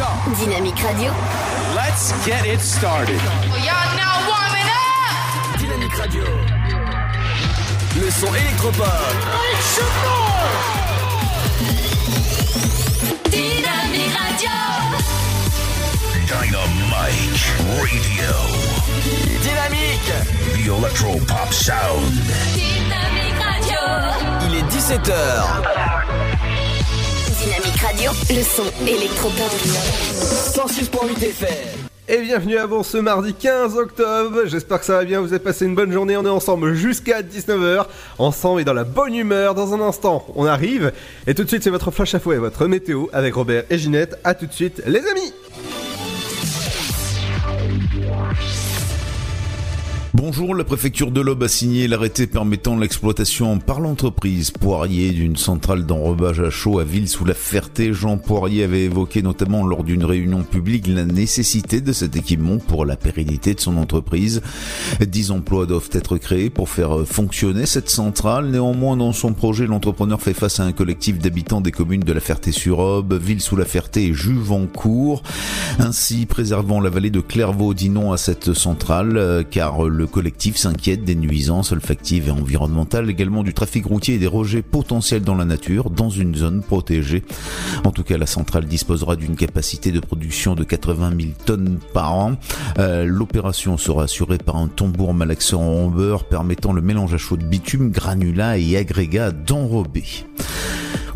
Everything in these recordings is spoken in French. So, Dynamyk Radio. Let's get it started. We are now warming up. Dynamyk Radio. Le son électropop. Make some noise. Dynamyk Radio. Dynamyk Radio. Dynamyk. The electropop sound. Dynamyk Radio. Il est 17h. Dynamyk Radio, le son électropop 106.8 FM. Et bienvenue à vous ce mardi 15 octobre. J'espère que ça va bien, vous avez passé une bonne journée. On est ensemble jusqu'à 19h. Ensemble et dans la bonne humeur. Dans un instant, on arrive. Et tout de suite, c'est votre flash info et votre météo avec Robert et Ginette. A tout de suite, les amis. Bonjour, la préfecture de l'Aube a signé l'arrêté permettant l'exploitation par l'entreprise Poirier d'une centrale d'enrobage à chaud à Ville-sous-la-Ferté. Jean Poirier avait évoqué notamment lors d'une réunion publique la nécessité de cet équipement pour la pérennité de son entreprise. 10 emplois doivent être créés pour faire fonctionner cette centrale. Néanmoins, dans son projet, l'entrepreneur fait face à un collectif d'habitants des communes de la Ferté-sur-Aube, Ville-sous-la-Ferté et Juvancourt. Ainsi, préservant la vallée de Clairvaux dit non à cette centrale, car le collectif s'inquiète des nuisances olfactives et environnementales, également du trafic routier et des rejets potentiels dans la nature, dans une zone protégée. En tout cas, la centrale disposera d'une capacité de production de 80 000 tonnes par an. L'opération sera assurée par un tambour malaxant en beurre permettant le mélange à chaud de bitume, granulats et agrégats d'enrobés.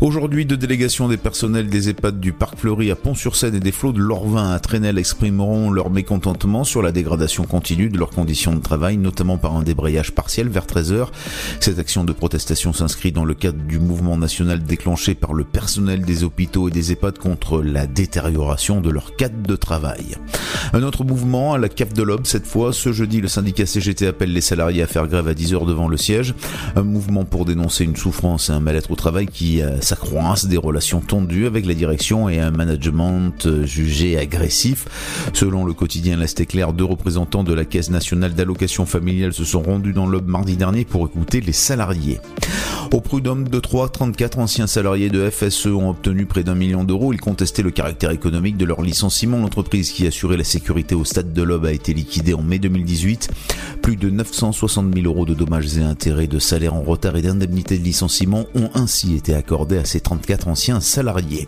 Aujourd'hui, deux délégations des personnels des EHPAD du Parc Fleury à Pont-sur-Seine et des Flots de l'Orvin à Traînel exprimeront leur mécontentement sur la dégradation continue de leurs conditions de travail, notamment par un débrayage partiel vers 13h. Cette action de protestation s'inscrit dans le cadre du mouvement national déclenché par le personnel des hôpitaux et des EHPAD contre la détérioration de leur cadre de travail. Un autre mouvement à la CAF de l'Aube, cette fois, ce jeudi, le syndicat CGT appelle les salariés à faire grève à 10h devant le siège. Un mouvement pour dénoncer une souffrance et un mal-être au travail qui s'accroissent, des relations tendues avec la direction et un management jugé agressif. Selon le quotidien L'Est Éclair, deux représentants de la Caisse nationale d'allocations familiales se sont rendus dans l'Aube mardi dernier pour écouter les salariés. Au prud'homme de Troyes, 34 anciens salariés de FSE ont obtenu près d'1 million d'euros. Ils contestaient le caractère économique de leur licenciement. L'entreprise qui assurait la sécurité au stade de l'Aube a été liquidée en mai 2018. Plus de 960 000 euros de dommages et intérêts, de salaires en retard et d'indemnités de licenciement ont ainsi été accordés à ces 34 anciens salariés.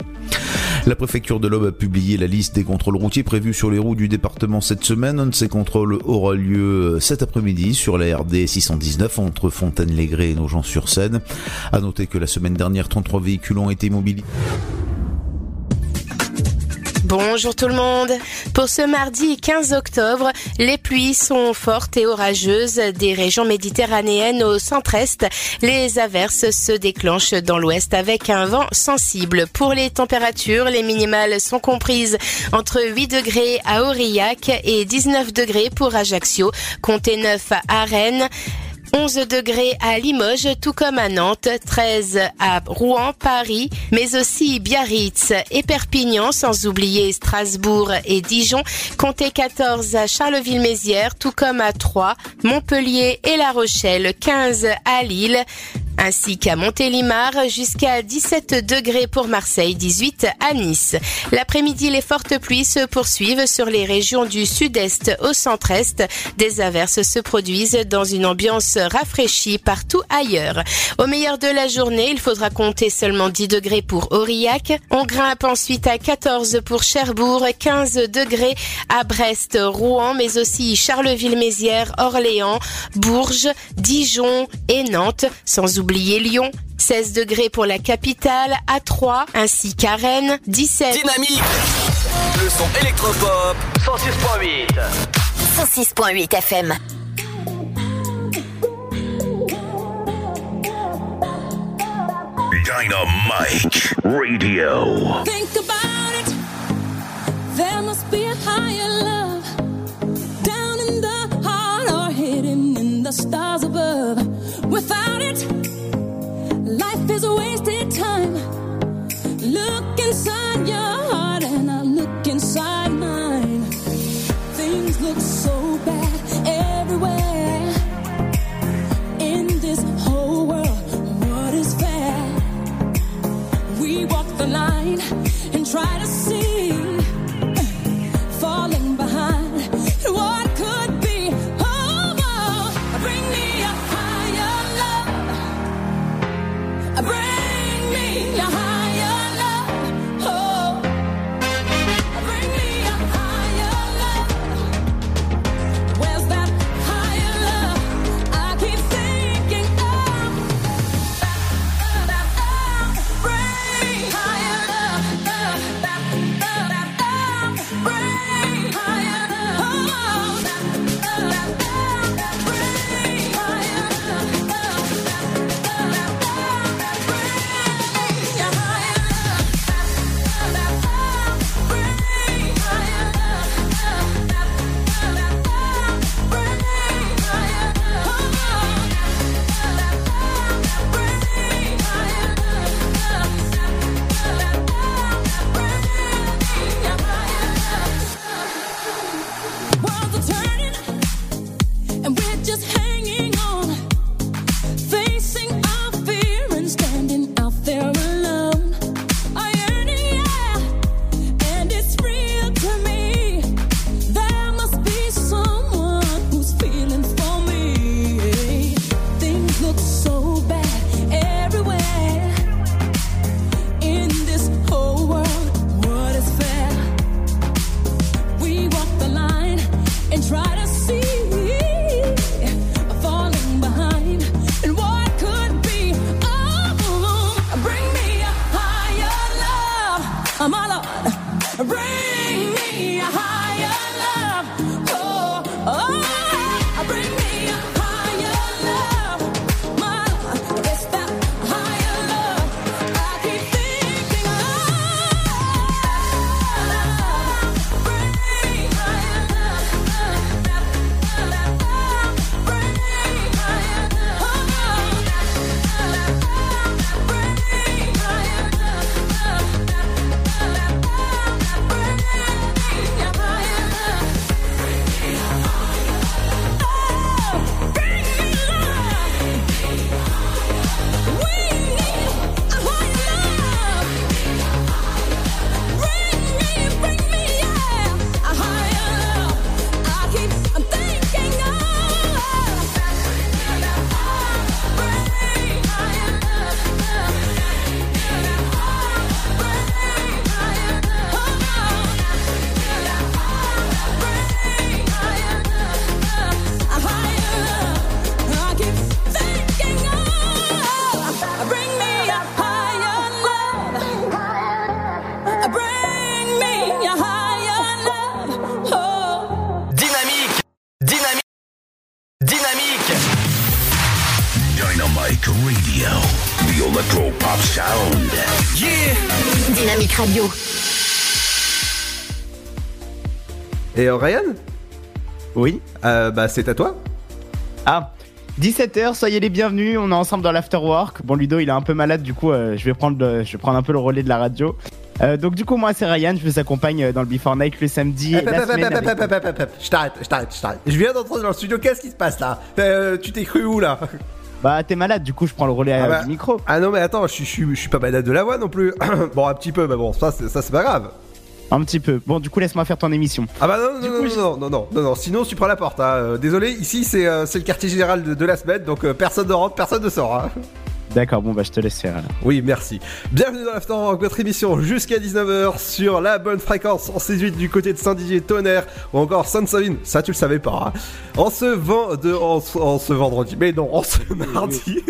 La préfecture de l'Aube a publié la liste des contrôles routiers prévus sur les routes du département cette semaine. Un de ces contrôles aura lieu cet après-midi sur la RD 619 entre Fontaine-les-Grès et Nogent-sur-Seine. À noter que la semaine dernière, 33 véhicules ont été immobilisés. Bonjour tout le monde. Pour ce mardi 15 octobre, les pluies sont fortes et orageuses des régions méditerranéennes au centre-est. Les averses se déclenchent dans l'ouest avec un vent sensible. Pour les températures, les minimales sont comprises entre 8 degrés à Aurillac et 19 degrés pour Ajaccio. Comptez 9 à Rennes, 11 degrés à Limoges, tout comme à Nantes, 13 à Rouen, Paris, mais aussi Biarritz et Perpignan, sans oublier Strasbourg et Dijon. Comptez 14 à Charleville-Mézières, tout comme à Troyes, Montpellier et La Rochelle, 15 à Lille, ainsi qu'à Montélimar, jusqu'à 17 degrés pour Marseille, 18 à Nice. L'après-midi, les fortes pluies se poursuivent sur les régions du sud-est au centre-est. Des averses se produisent dans une ambiance rafraîchie partout ailleurs. Au meilleur de la journée, il faudra compter seulement 10 degrés pour Aurillac. On grimpe ensuite à 14 pour Cherbourg, 15 degrés à Brest, Rouen, mais aussi Charleville-Mézières, Orléans, Bourges, Dijon et Nantes, sans oubliez Lyon, 16 degrés pour la capitale, à Troyes, ainsi qu'à Rennes, 17. Dynamyk, le son électropop, 106.8. 106.8 FM. Dynamyk Radio. Think about it, there must be a higher love, down in the heart or hidden in the stars above. Without it, life is a wasted time. Look inside your heart and I'll look inside mine. Things look so bad everywhere in this whole world. What is fair? We walk the line and Radio. Et Ryan ? Oui ? C'est à toi. Ah, 17h, soyez les bienvenus, on est ensemble dans l'afterwork. Bon, Ludo, il est un peu malade, du coup, je vais prendre un peu le relais de la radio. Donc du coup, moi, c'est Ryan, je vous accompagne dans le Before Night le samedi. Je t'arrête. Je viens d'entrer dans le studio, qu'est-ce qui se passe là ? Tu t'es cru où là ? Bah t'es malade, du coup je prends le relais du micro. Ah non mais attends, je suis pas malade de la voix non plus. Bon, un petit peu, mais bon, ça c'est pas grave. Un petit peu. Bon, du coup, laisse-moi faire ton émission. Ah bah non, sinon tu prends la porte, hein. Désolé, ici c'est le quartier général de la semaine, donc personne ne rentre, personne ne sort, hein. D'accord, bon bah je te laisse faire. Oui, merci. Bienvenue dans l'Afterwork, votre émission jusqu'à 19h sur la bonne fréquence 168 du côté de Saint-Dizier, Tonnerre ou encore Sainte-Savine. Ça tu le savais pas, hein. Ce mardi.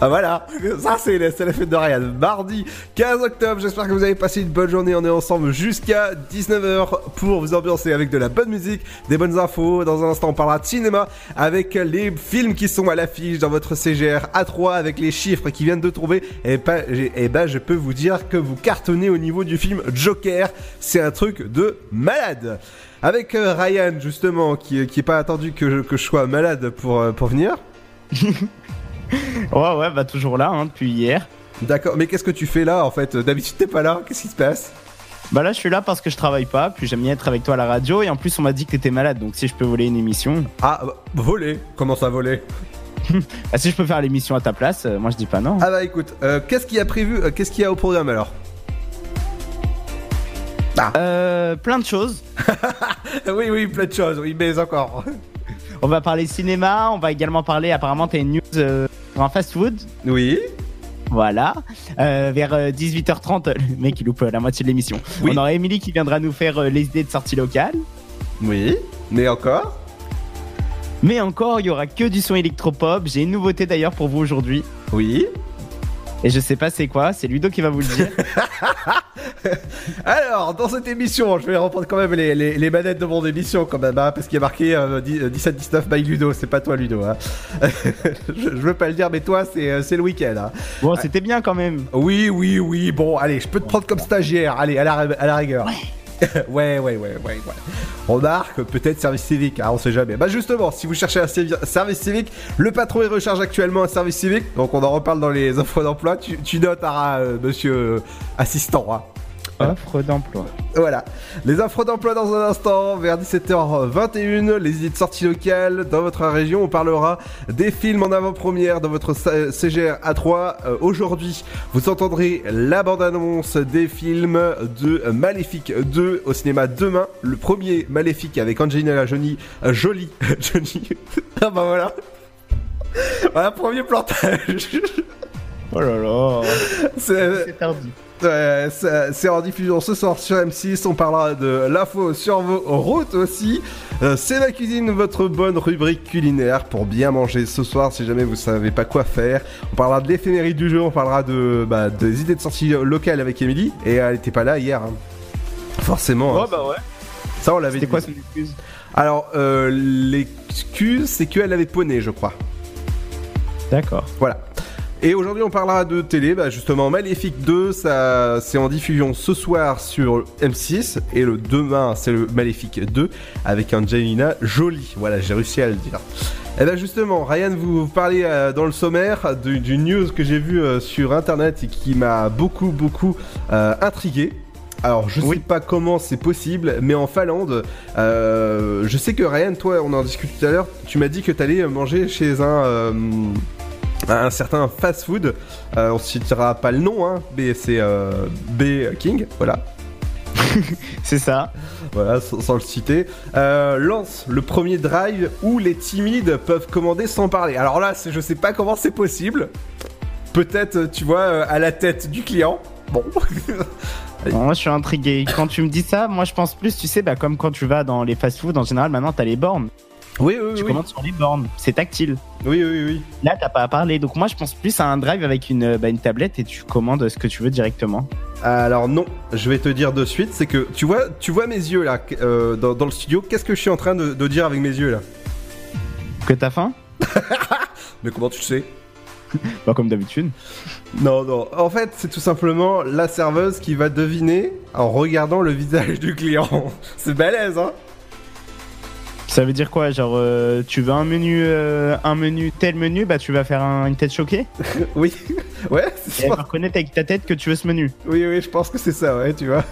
Ah voilà, ça c'est la fête de Ryan. Mardi 15 octobre, j'espère que vous avez passé une bonne journée. On est ensemble jusqu'à 19h pour vous ambiancer avec de la bonne musique, des bonnes infos. Dans un instant, on parlera de cinéma avec les films qui sont à l'affiche dans votre CGR A3 avec les chiffres qui viennent de tomber. Et je peux vous dire que vous cartonnez au niveau du film Joker. C'est un truc de malade. Avec Ryan justement, qui est pas attendu que je sois malade pour venir. Ouais, bah toujours là, hein, depuis hier. D'accord, mais qu'est-ce que tu fais là en fait ? D'habitude t'es pas là, qu'est-ce qui se passe ? Bah là je suis là parce que je travaille pas, puis j'aime bien être avec toi à la radio, et en plus on m'a dit que t'étais malade, donc si je peux voler une émission... Ah, voler ? Comment ça voler ? Ah, si je peux faire l'émission à ta place, moi je dis pas non. Ah bah écoute, qu'est-ce qu'il y a au programme alors ? Plein de choses. Oui, plein de choses, oui, mais encore... On va parler cinéma, on va également parler, apparemment t'as une news sur un fast food. Oui. Voilà, vers 18h30, le mec il loupe la moitié de l'émission. Oui. On aura Émilie qui viendra nous faire les idées de sorties locales. Oui, mais encore, il y aura que du son électropop. J'ai une nouveauté d'ailleurs pour vous aujourd'hui. Oui. Et je sais pas c'est quoi, c'est Ludo qui va vous le dire. Alors, dans cette émission, je vais reprendre quand même les manettes de mon émission quand même, hein, parce qu'il y a marqué 17-19 by Ludo, c'est pas toi Ludo, hein. Je veux pas le dire, mais toi c'est le week-end, hein. Bon, c'était bien quand même. Oui, bon, allez, je peux te prendre comme stagiaire, allez, à la rigueur. Ouais. Ouais. Remarque, peut-être service civique, hein, on sait jamais. Bah justement, si vous cherchez un service civique, le patron il recherche actuellement un service civique. Donc on en reparle dans les offres d'emploi. Tu notes, monsieur assistant, hein. Offres d'emploi. Voilà. Les offres d'emploi dans un instant, vers 17h21, les idées de sortie locale dans votre région. On parlera des films en avant-première dans votre CGR A3. Aujourd'hui, vous entendrez la bande-annonce des films de Maléfique 2 au cinéma demain. Le premier Maléfique avec Angelina Jolie. Ah bah voilà. Voilà, premier plantage. Oh là là. C'est tardi. C'est en diffusion ce soir sur M6. On parlera de l'info sur vos routes aussi. C'est la cuisine, votre bonne rubrique culinaire pour bien manger ce soir si jamais vous savez pas quoi faire. On parlera de l'éphéméride du jeu, on parlera des idées de sortie locales avec Émilie. Et elle était pas là hier, hein. Forcément. Oh hein. Bah ouais. Ça on l'avait dit. C'était quoi son excuse ? Alors l'excuse c'est qu'elle avait poney, je crois. D'accord. Voilà. Et aujourd'hui, on parlera de télé, justement Maléfique 2, ça, c'est en diffusion ce soir sur M6, et le demain, c'est le Maléfique 2 avec Angelina Jolie. Voilà, j'ai réussi à le dire. Et bien justement, Ryan, vous parlez dans le sommaire d'une news que j'ai vue sur internet et qui m'a beaucoup intrigué. Alors, je sais pas comment c'est possible, mais en Finlande, je sais que Ryan, toi, on en discutait tout à l'heure, tu m'as dit que t'allais manger chez un certain fast food, on ne citera pas le nom, hein, mais c'est B King, voilà. C'est ça. Voilà, sans le citer. Lance le premier drive où les timides peuvent commander sans parler. Alors là, je sais pas comment c'est possible. Peut-être, tu vois, à la tête du client. Bon. Bon, moi je suis intrigué. Quand tu me dis ça, moi je pense plus, tu sais, comme quand tu vas dans les fast food, en général, maintenant t'as les bornes. Oui. Tu commandes sur les bornes, c'est tactile. Oui. Là, t'as pas à parler. Donc moi, je pense plus à un drive avec une tablette et tu commandes ce que tu veux directement. Alors non, je vais te dire de suite, c'est que tu vois mes yeux là, dans le studio, qu'est-ce que je suis en train de dire avec mes yeux là ? Que t'as faim ? Mais comment tu le sais ? Pas comme d'habitude. Non, non. En fait, c'est tout simplement la serveuse qui va deviner en regardant le visage du client. C'est balèze, hein? Ça veut dire quoi? Genre, tu veux un menu, bah tu vas faire une tête choquée? Oui, ouais, c'est ça. Elle va reconnaître avec ta tête que tu veux ce menu. Oui, oui, je pense que c'est ça, ouais, tu vois.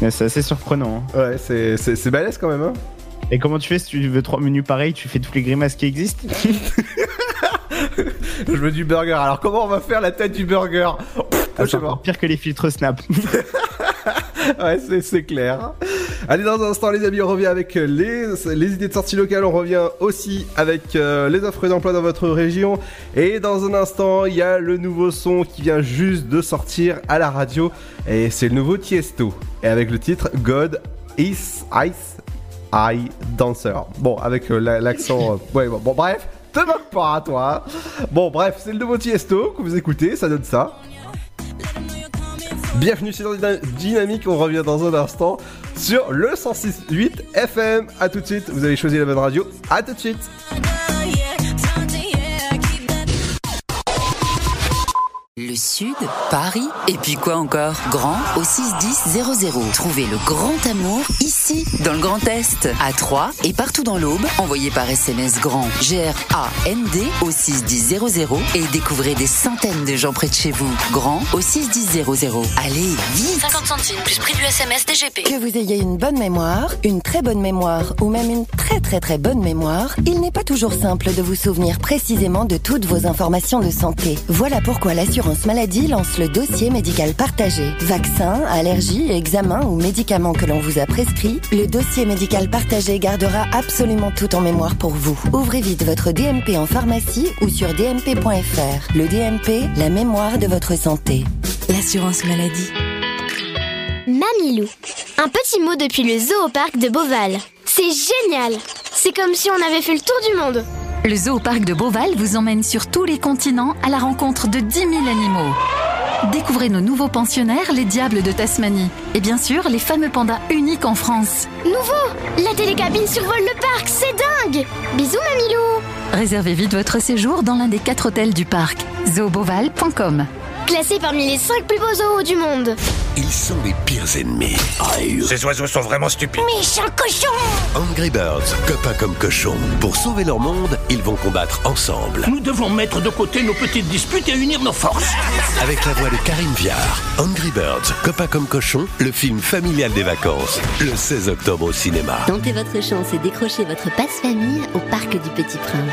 Mais c'est assez surprenant. Hein. Ouais, c'est balèze quand même, hein. Et comment tu fais si tu veux 3 menus pareils, tu fais toutes les grimaces qui existent? Je veux du burger, alors comment on va faire la tête du burger? Ah, c'est pire que les filtres Snap. Ouais, c'est clair. Allez, dans un instant, les amis, on revient avec les idées de sortie locale. On revient aussi avec les offres d'emploi dans votre région. Et dans un instant, il y a le nouveau son qui vient juste de sortir à la radio. Et c'est le nouveau Tiësto. Et avec le titre God is Ice I Dancer. Bon, avec l'accent... ouais, bon, bref, te moque pas, toi. Bon, bref, c'est le nouveau Tiësto que vous écoutez, ça donne ça. Bienvenue sur Dynamyk, on revient dans un instant sur le 106.8 FM. A tout de suite, vous avez choisi la bonne radio. A tout de suite. Le Sud, Paris, et puis quoi encore? Grand au 610 00. Trouvez le grand amour ici, dans le Grand Est, à Troyes et partout dans l'Aube. Envoyez par SMS GRAND, G-R-A-N-D, au 610 00 et découvrez des centaines de gens près de chez vous. Grand au 610 00. Allez, vite! 50 centimes plus prix du SMS DGP. Que vous ayez une bonne mémoire, une très bonne mémoire ou même une très très très bonne mémoire, il n'est pas toujours simple de vous souvenir précisément de toutes vos informations de santé. Voilà pourquoi l'assurance Maladie lance le dossier médical partagé. Vaccins, allergies, examens ou médicaments que l'on vous a prescrits, le dossier médical partagé gardera absolument tout en mémoire pour vous. Ouvrez vite votre DMP en pharmacie ou sur dmp.fr. Le DMP, la mémoire de votre santé. L'assurance maladie. Mamilou. Un petit mot depuis le zoo au parc de Beauval. C'est génial! C'est comme si on avait fait le tour du monde. Le zoo au parc de Beauval vous emmène sur tous les continents à la rencontre de 10 000 animaux. Découvrez nos nouveaux pensionnaires, les diables de Tasmanie. Et bien sûr, les fameux pandas uniques en France. Nouveau! La télécabine survole le parc, c'est dingue! Bisous, Mamilou! Réservez vite votre séjour dans l'un des 4 hôtels du parc. zoobeauval.com. Classé parmi les 5 plus beaux zoos du monde. Ils sont les pires ennemis. Aïe. Ces oiseaux sont vraiment stupides. Méchants cochons. Angry Birds, copains comme cochons. Pour sauver leur monde, ils vont combattre ensemble. Nous devons mettre de côté nos petites disputes et unir nos forces. Avec la voix de Karin Viard, Angry Birds, copains comme cochons, le film familial des vacances. Le 16 octobre au cinéma. Tentez votre chance et décrochez votre passe-famille au Parc du Petit Prince.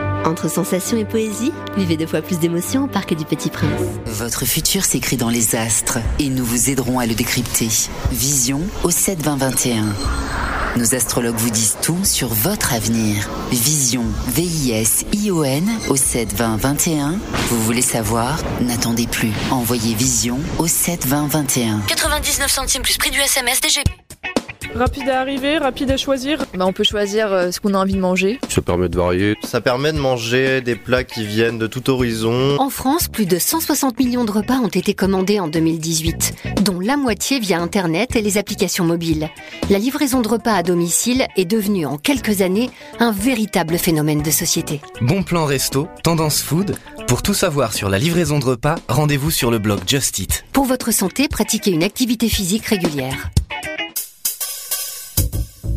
Entre sensations et poésie, vivez 2 fois plus d'émotions au Parc du Petit Prince. Votre futur s'écrit dans les astres et nous vous aiderons à le décrypter. Vision au 7-20-21. Nos astrologues vous disent tout sur votre avenir. Vision, V-I-S-I-O-N au 7-20-21. Vous voulez savoir? N'attendez plus. Envoyez Vision au 7-20-21. 99 centimes plus prix du SMS DG. Rapide à arriver, rapide à choisir. Bah on peut choisir ce qu'on a envie de manger. Ça permet de varier. Ça permet de manger des plats qui viennent de tout horizon. En France, plus de 160 millions de repas ont été commandés en 2018, dont la moitié via Internet et les applications mobiles. La livraison de repas à domicile est devenue en quelques années un véritable phénomène de société. Bon plan resto, tendance food. Pour tout savoir sur la livraison de repas, rendez-vous sur le blog Just Eat. Pour votre santé, pratiquez une activité physique régulière.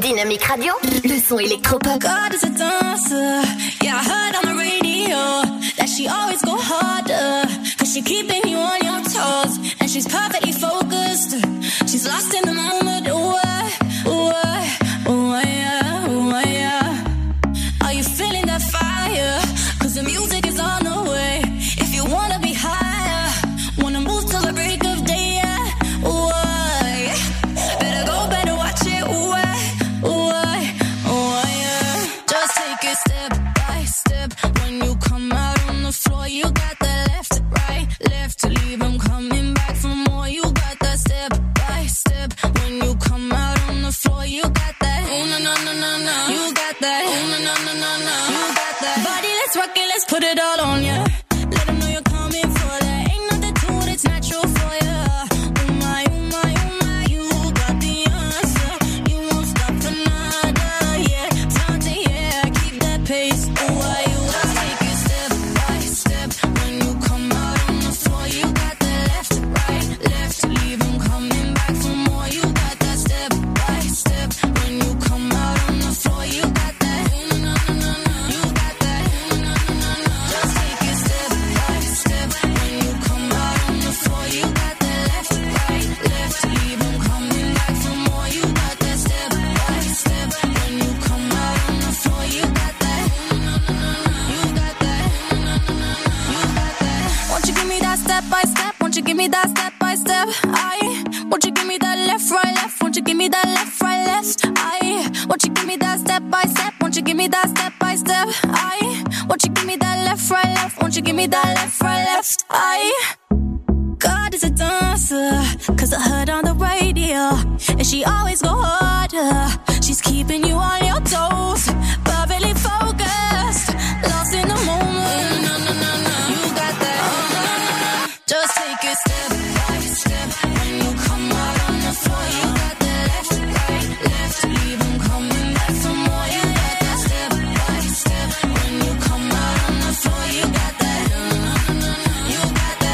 Dynamyk Radio, le son électropop. God is a dancer. Yeah, I heard on the radio that she always go harder, cause she keeping you on your toes, and she's perfectly focused. She's lost in the moment. Ooh, ooh, ooh, yeah, ooh, yeah. Are you feeling that fire? Cause the music is on the way. If you wanna be higher, wanna move till the break of day, yeah. Ooh, yeah. Better go, better watch it. Ooh, ooh, oh yeah. Just take it step by step. When you come out on the floor, you got the left, right, left to leave. I'm coming back for more. You got that step by step. When you come out on the floor, you got that. Oh no no no no no. You got that. Oh no no no no no. You got that. Body, let's rock it, let's put it all on ya. Yeah. Give me that step by step, I won't you give me that left, right, left, won't you give me that left, right, left, I won't you give me that step by step, won't you give me that step by step, I won't you give me that left, right, left, won't you give me that left, right, left, I God is a dancer, cause I heard on the radio, and she always go harder, she's keeping you on your toes, perfectly focused, lost in the moment, no, no, no, no, you got that. Just take it step by step. When you come out on the floor, you got the left, right, left. Leave 'em coming back for more. You got that step by step. When you come out on the floor, you got that. You got that.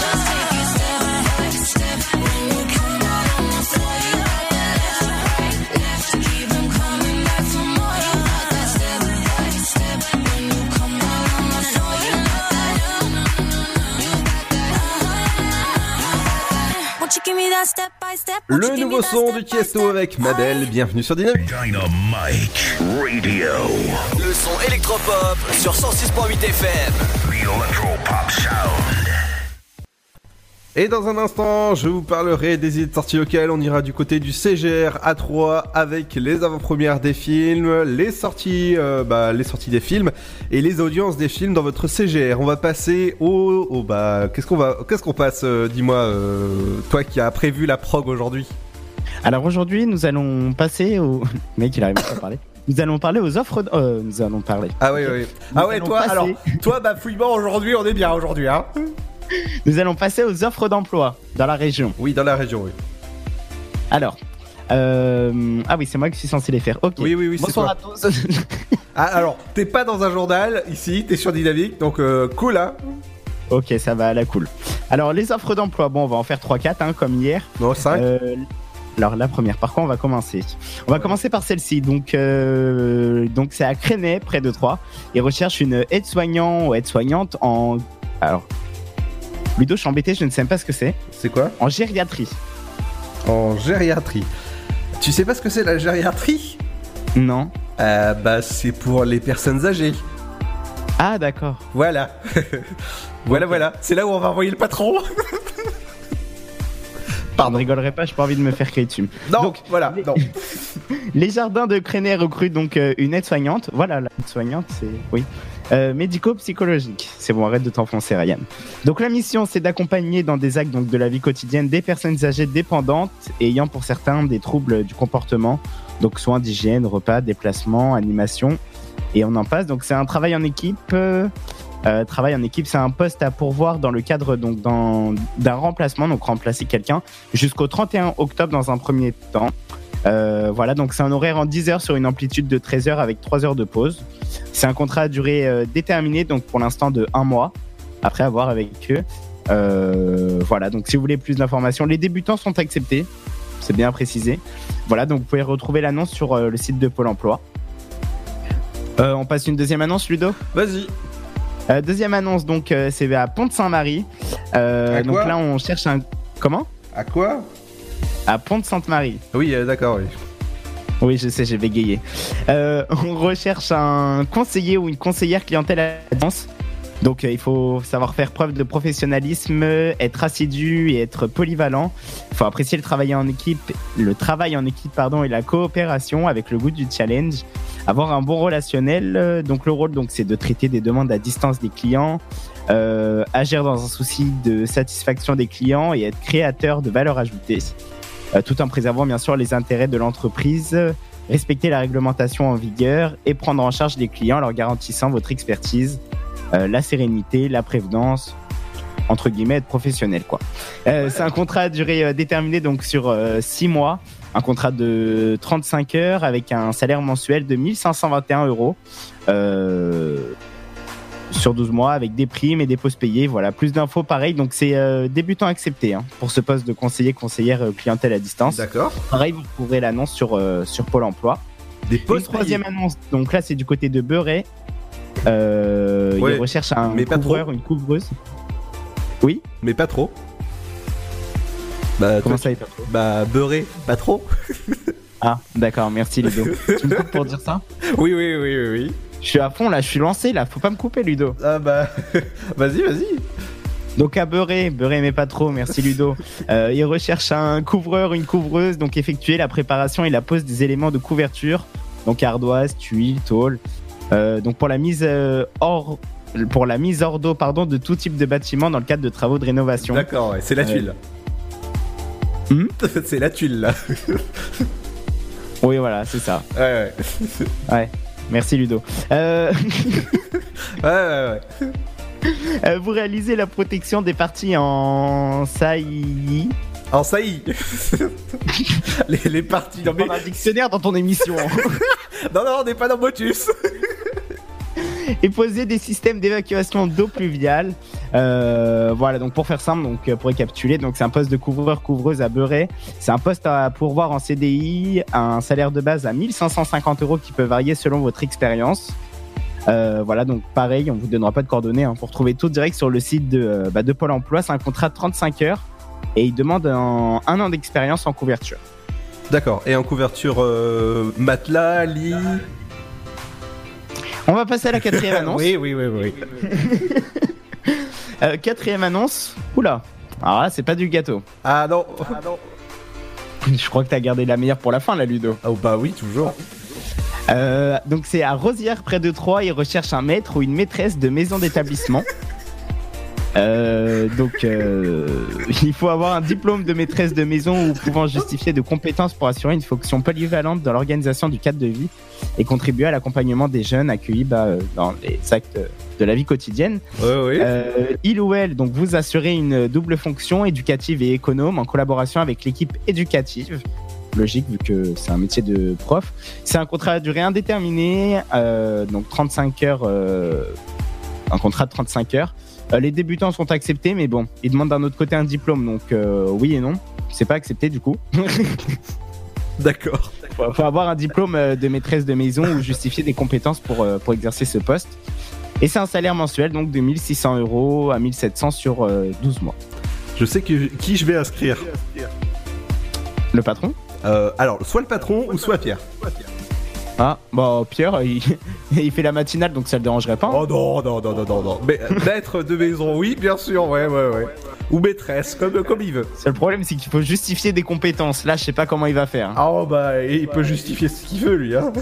Just take it step by step. When you come out on the floor, you got that left, right, left. Leave 'em coming back for more. You got that step by step. When you come out on the floor, you got that. Le nouveau son du Tiësto avec Mabel, bienvenue sur Dynamyk Radio. Le son électropop sur 106.8 FM. Electropop sound. Et dans un instant, je vous parlerai des idées de sorties locales. On ira du côté du CGR A3 avec les avant-premières des films, les sorties des films et les audiences des films dans votre CGR. On va passer qu'est-ce qu'on passe, dis-moi, toi qui as prévu la prog aujourd'hui. Alors aujourd'hui, nous allons passer au mec, il arrive pas à parler. Nous allons parler aux offres. Nous allons parler. Ah oui, okay. Oui. Ah ouais, toi, passer... alors toi, bah fouillement aujourd'hui, on est bien aujourd'hui, hein. Nous allons passer aux offres d'emploi dans la région. Oui, dans la région, oui. Alors, ah oui, c'est moi qui suis censé les faire. Ok. Oui, bonsoir c'est à tous. Ah, alors, t'es pas dans un journal ici, t'es sur Dynamyk, donc cool, hein. Ok, ça va à la cool. Alors, les offres d'emploi, bon, on va en faire 3-4, hein, comme hier. Non, 5. Alors, la première, par contre, on va commencer. On va commencer par celle-ci. Donc c'est à Traînel, près de Troyes. Ils recherchent une aide-soignant ou aide-soignante en. Alors. Ludo, je suis embêté, je ne sais même pas ce que c'est. C'est quoi ? En gériatrie. En gériatrie. Tu sais pas ce que c'est la gériatrie ? Non. Bah c'est pour les personnes âgées. Ah d'accord. Voilà. Voilà. C'est là où on va envoyer le patron. Pardon. Je ne rigolerai pas, j'ai pas envie de me faire créer dessus. Non, donc, voilà. Non. Les jardins de Crénet recrutent donc une aide-soignante. Voilà, l'aide-soignante, c'est... Oui. médico-psychologique. C'est bon, arrête de t'enfoncer, Ryan. Donc la mission, c'est d'accompagner dans des actes donc, de la vie quotidienne des personnes âgées dépendantes et ayant pour certains des troubles du comportement, donc soins d'hygiène, repas, déplacements, animations, et on en passe. Donc c'est un travail en équipe. Travail en équipe, c'est un poste à pourvoir dans le cadre donc, d'un remplacement, donc remplacer quelqu'un jusqu'au 31 octobre dans un premier temps. Voilà, donc c'est un horaire en 10 heures sur une amplitude de 13 heures avec 3 heures de pause. C'est un contrat à durée déterminée, donc pour l'instant de 1 mois, après avoir avec eux. Voilà, donc si vous voulez plus d'informations, les débutants sont acceptés, c'est bien précisé. Voilà, donc vous pouvez retrouver l'annonce sur le site de Pôle emploi. On passe une deuxième annonce, Ludo ? Vas-y. Deuxième annonce, donc c'est à Pont-de-Sainte-Marie. Donc là, on cherche un. Comment ? À quoi ? À Pont-de-Sainte-Marie. Oui, d'accord, oui. Oui, je sais, j'ai bégayé. On recherche un conseiller ou une conseillère clientèle à distance. Donc, il faut savoir faire preuve de professionnalisme, être assidu et être polyvalent. Il faut apprécier le travail en équipe, et la coopération avec le goût du challenge. Avoir un bon relationnel. Donc, le rôle, donc, c'est de traiter des demandes à distance des clients, agir dans un souci de satisfaction des clients et être créateur de valeur ajoutée. Tout en préservant bien sûr les intérêts de l'entreprise, respecter la réglementation en vigueur et prendre en charge les clients en leur garantissant votre expertise, la sérénité, la prévenance, entre guillemets, être professionnel quoi. C'est un contrat à durée déterminée donc sur 6 mois, un contrat de 35 heures avec un salaire mensuel de 1 521 € sur 12 mois avec des primes et des pauses payées. Voilà, plus d'infos pareil. Donc c'est débutant accepté hein, pour ce poste de conseillère clientèle à distance. D'accord. Pareil, vous trouverez l'annonce sur Pôle emploi. Des postes payés. Troisième annonce. Donc là, c'est du côté de Beuret. Ouais, ils recherchent un couvreur, une couvreuse. Oui. Mais pas trop. Bah, comment ça, pas trop ? Bah, Beuret, pas trop. Ah, d'accord, merci Ludo. Tu me coupes pour dire ça ? Oui. Je suis à fond là, je suis lancé là, faut pas me couper Ludo. Ah bah, vas-y. Donc à Beuret mais pas trop, merci Ludo. Ils recherchent un couvreur, une couvreuse, donc effectuer la préparation et la pose des éléments de couverture, donc ardoise, tuile, tôle. Donc pour la mise hors d'eau, de tout type de bâtiment dans le cadre de travaux de rénovation. D'accord, ouais, c'est la tuile. C'est la tuile là. Oui, voilà, c'est ça. Ouais. Merci Ludo. Ouais. Vous réalisez la protection des parties en saillie. En saillie. les parties. Non, mais... un dictionnaire dans ton émission. non, on n'est pas dans Motus. Et poser des systèmes d'évacuation d'eau pluviale. Voilà, donc pour faire simple, donc pour récapituler, donc c'est un poste de couvreur-couvreuse à Beuret. C'est un poste à pourvoir en CDI, un salaire de base à 1 550 € qui peut varier selon votre expérience. Voilà, donc pareil, on vous donnera pas de coordonnées hein, pour trouver tout direct sur le site de Pôle emploi. C'est un contrat de 35 heures et il demande un an d'expérience en couverture. D'accord, et en couverture matelas, lit... On va passer à la quatrième annonce. Oui. Quatrième annonce. Oula. Alors là, c'est pas du gâteau. Ah non. Je crois que t'as gardé la meilleure pour la fin, là, Ludo. Oh bah oui, toujours. Donc c'est à Rosières, près de Troyes. Ils recherchent un maître ou une maîtresse de maison d'établissement. Donc il faut avoir un diplôme de maîtresse de maison ou pouvant justifier de compétences pour assurer une fonction polyvalente dans l'organisation du cadre de vie et contribuer à l'accompagnement des jeunes accueillis dans les actes de la vie quotidienne. Oui. Il ou elle, donc vous assurez une double fonction éducative et économe en collaboration avec l'équipe éducative. Logique vu que c'est un métier de prof. C'est un contrat à durée indéterminée, donc 35 heures, un contrat de 35 heures. Les débutants sont acceptés, mais bon, ils demandent d'un autre côté un diplôme, donc oui et non. C'est pas accepté du coup. D'accord. Faut avoir un diplôme de maîtresse de maison ou justifier des compétences pour exercer ce poste. Et c'est un salaire mensuel, donc de 1 600 € à 1 700 € sur 12 mois. Je sais qui je vais inscrire. Le patron ? Alors, soit le patron ou soit Pierre. Ah, bon, Pierre, il fait la matinale, donc ça le dérangerait pas. Hein. Oh non. Mais maître de maison, oui, bien sûr, ouais. Ou maîtresse, comme il veut. C'est le problème, c'est qu'il faut justifier des compétences. Là, je sais pas comment il va faire. Ah, il peut justifier ce qu'il veut, lui. Hein.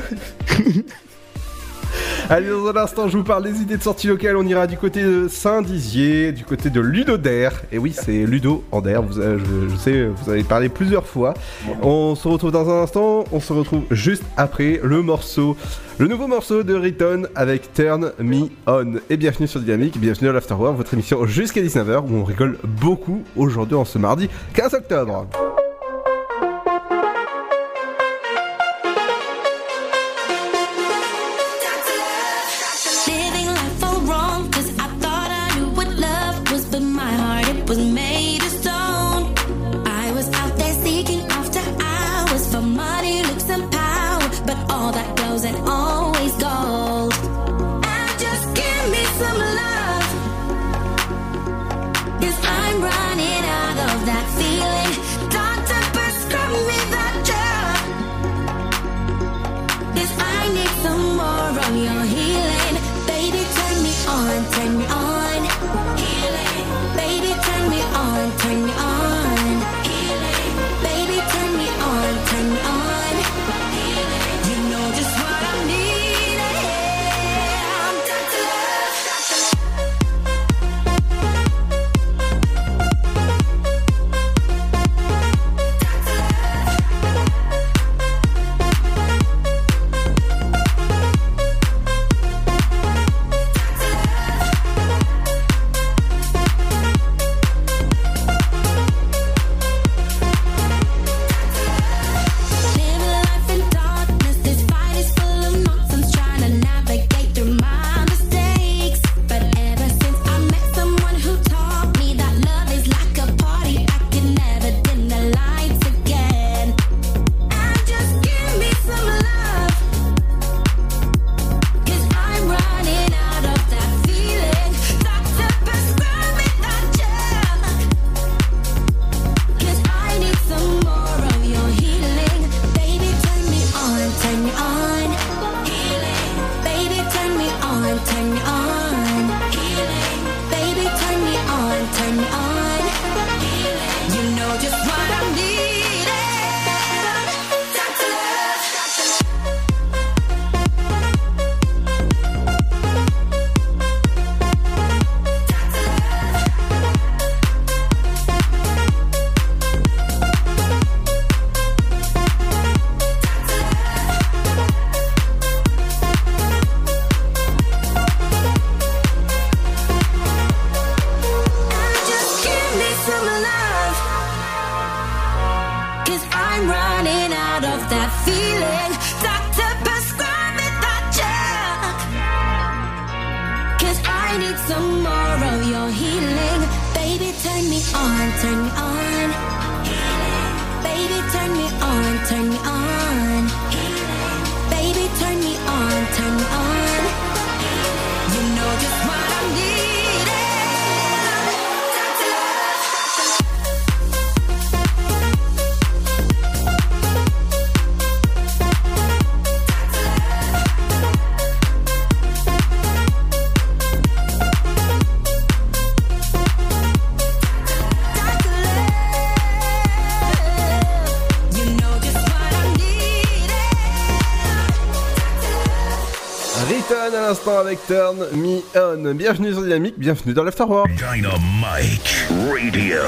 Allez, dans un instant, je vous parle des idées de sortie locale. On ira du côté de Saint-Dizier, du côté de Ludoder. Et oui, c'est Ludo Ander. Je sais, vous avez parlé plusieurs fois. On se retrouve dans un instant. On se retrouve juste après le morceau, le nouveau morceau de Riton avec Turn Me On. Et bienvenue sur Dynamyk, bienvenue à l'Afterwork, votre émission jusqu'à 19h où on rigole beaucoup aujourd'hui en ce mardi 15 octobre. Avec Turn Me On. Bienvenue sur Dynamyk, bienvenue dans l'Afterwork. Dynamyk Radio.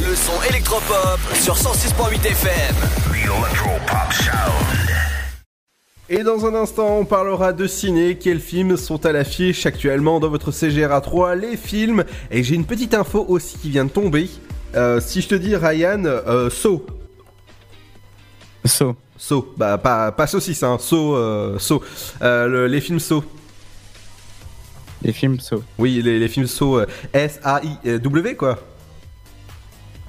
Le son électropop sur 106.8 FM. The Electropop Sound. Et dans un instant, on parlera de ciné. Quels films sont à l'affiche actuellement dans votre CGR A3? Les films. Et j'ai une petite info aussi qui vient de tomber. Si je te dis Ryan, Saw. Saw. Saw. Bah, pas saucisse, hein. Saw. Saw. Les films Saw. Les films Saw. Oui, les films Saw, S-A-I-W, quoi.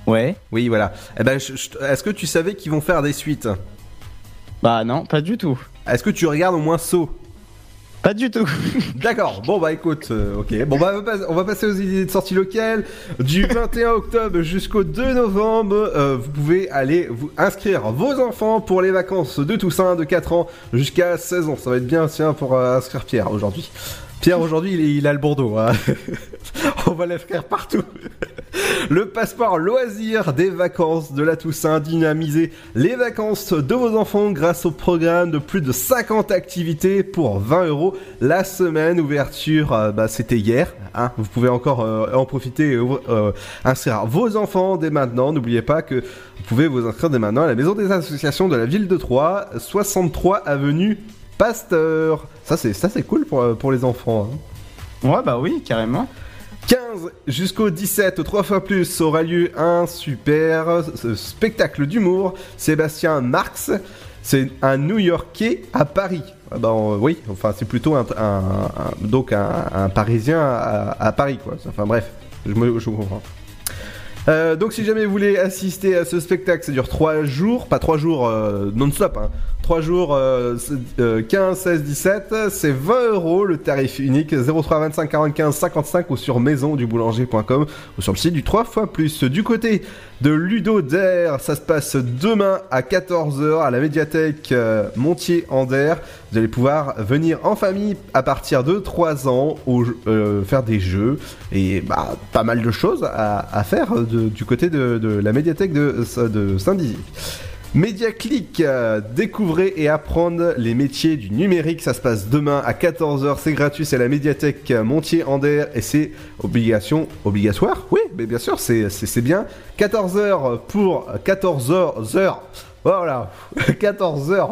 Ouais. Oui, voilà. Eh ben, est-ce que tu savais qu'ils vont faire des suites? Bah non, pas du tout. Est-ce que tu regardes au moins Saw? Pas du tout. D'accord, bon bah écoute, ok. Bon bah on va passer aux idées de sortie locale. Du 21 octobre jusqu'au 2 novembre, vous pouvez aller vous inscrire vos enfants pour les vacances de Toussaint de 4 ans jusqu'à 16 ans. Ça va être bien, tiens, pour inscrire Pierre aujourd'hui. Pierre, aujourd'hui, il a le bandeau. Hein. On va l'offrir partout. Le passeport loisir des vacances de la Toussaint. Dynamisez les vacances de vos enfants grâce au programme de plus de 50 activités pour 20 € la semaine. Ouverture, c'était hier. Hein. Vous pouvez encore en profiter et inscrire vos enfants dès maintenant. N'oubliez pas que vous pouvez vous inscrire dès maintenant à la Maison des Associations de la Ville de Troyes, 63 avenue Pasteur. Ça c'est cool pour les enfants. Hein. Ouais, bah oui, carrément. 15 jusqu'au 17, 3 fois plus, aura lieu un super spectacle d'humour. Sébastien Marx, c'est un New-Yorkais à Paris. C'est plutôt un Parisien à Paris, quoi. Enfin bref, je comprends. Donc si jamais vous voulez assister à ce spectacle, ça dure 3 jours, pas 3 jours non-stop, hein. 3 jours 15, 16, 17, c'est 20 € le tarif unique, 03 25 45 55 ou sur maisonduboulanger.com ou sur le site du 3 fois plus. Du côté de Ludo d'Air, ça se passe demain à 14 h à la médiathèque Montier-Ander. Vous allez pouvoir venir en famille à partir de 3 ans faire des jeux et pas mal de choses à faire du côté de la médiathèque de Saint-Dizier. Mediaclick, découvrez et apprendre les métiers du numérique. Ça se passe demain à 14 h, c'est gratuit, c'est à la médiathèque Montier-Ander et c'est obligatoire. Oui, mais bien sûr, c'est bien. 14 h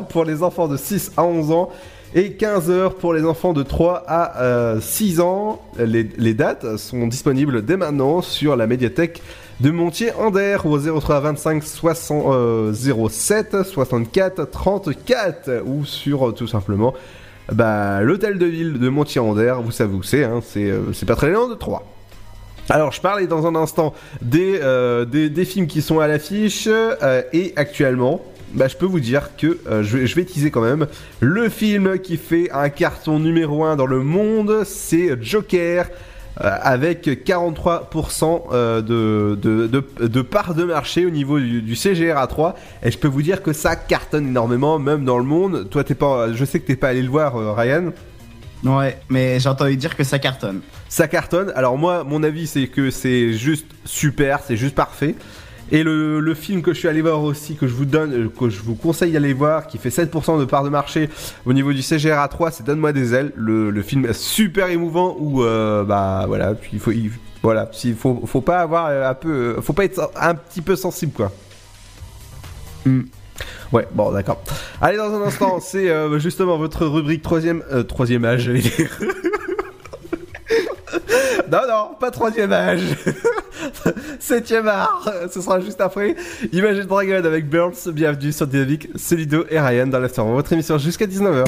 pour les enfants de 6 à 11 ans et 15 h pour les enfants de 3 à 6 ans. Les dates sont disponibles dès maintenant sur la médiathèque de Montier-Ander au 03 25 60, 07 64 34 ou sur tout simplement l'hôtel de ville de Montier-Ander. Vous savez où c'est, hein, c'est pas très loin de Troyes. Alors je parlais dans un instant des films qui sont à l'affiche et actuellement je peux vous dire que je vais teaser quand même. Le film qui fait un carton numéro 1 dans le monde, c'est Joker, avec 43% de part de marché au niveau du CGR A3, et je peux vous dire que ça cartonne énormément, même dans le monde. Toi, je sais que t'es pas allé le voir, Ryan. Ouais, mais j'ai entendu dire que ça cartonne. Ça cartonne. Alors moi, mon avis, c'est que c'est juste super, c'est juste parfait. Et le film que je suis allé voir aussi, que je vous conseille d'aller voir, qui fait 7% de part de marché au niveau du CGR A3, c'est Donne-moi des ailes. Le film super émouvant où faut pas être un petit peu sensible, quoi. Ouais, bon, d'accord. Allez, dans un instant, c'est justement votre rubrique troisième âge, j'allais dire. Non, pas 3e âge. 7e art. Ce sera juste après. Imagine Dragon avec Burns. Bienvenue sur Dynamyk. C'est Ludo et Ryan dans l'After. Votre émission jusqu'à 19 h.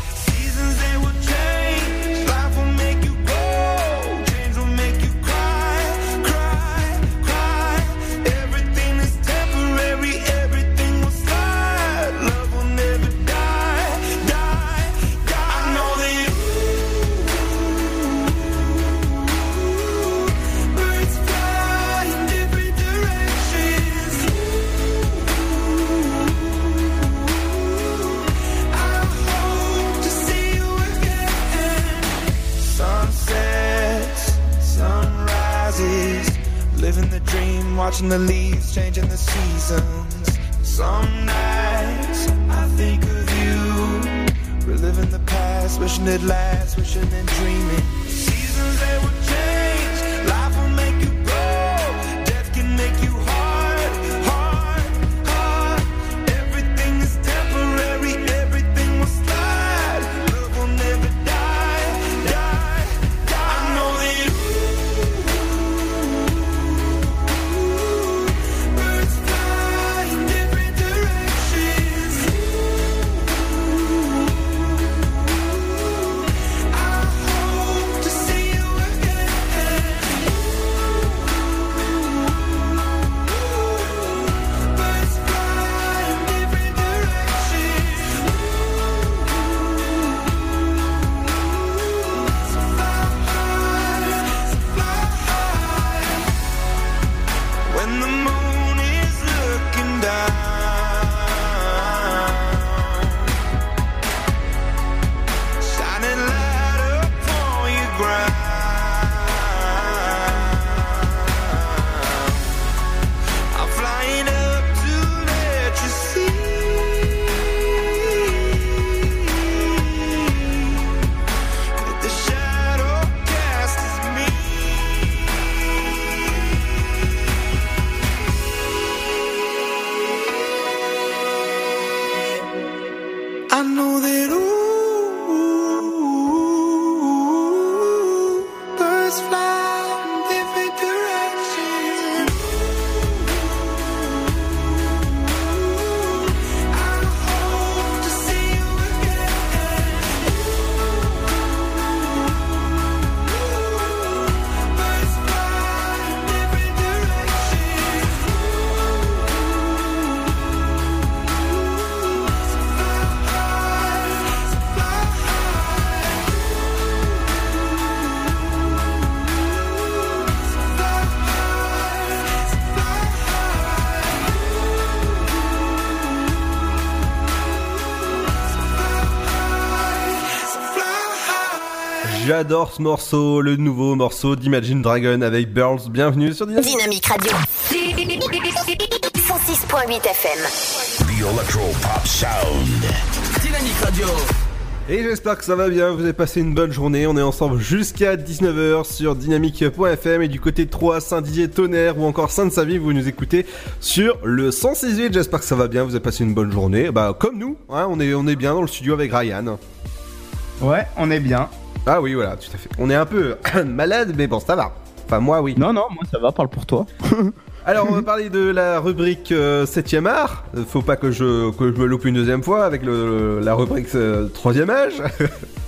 Seasons, they will change, life will make you go, change will make you cry, cry, cry. Everything is temporary, everything will slide, love will never die, die, die. I know that living the dream, watching the leaves, changing the seasons. Some nights I think of you, reliving the past, wishing it lasts, wishing and dreaming. Seasons, they would change, life will make you grow, death can make you hard, hard, hard. Everything is temporary, everything will slide, love will never die, die, die. I know that I know that ooh, birds fly in different directions. Ooh, I hope to see you again. Ooh, birds fly in different directions. J'adore ce morceau, le nouveau morceau d'Imagine Dragon avec Birds. Bienvenue sur Dynamyk Radio. 106.8 FM. The Electro Pop Sound. Dynamyk Radio. Et j'espère que ça va bien, vous avez passé une bonne journée. On est ensemble jusqu'à 19h sur dynamyk.fm et du côté de Troyes, Saint-Dizier, Tonnerre ou encore Sainte-Savie, vous nous écoutez sur le 106.8. J'espère que ça va bien, vous avez passé une bonne journée. Bah comme nous, hein, on est bien dans le studio avec Ryan. Ouais, on est bien. Ah oui, voilà, tout à fait. On est un peu malade, mais bon, ça va. Enfin, moi, oui. Non, moi, ça va, parle pour toi. Alors, on va parler de la rubrique 7ème art. Faut pas que je me loupe une deuxième fois avec la rubrique 3ème âge.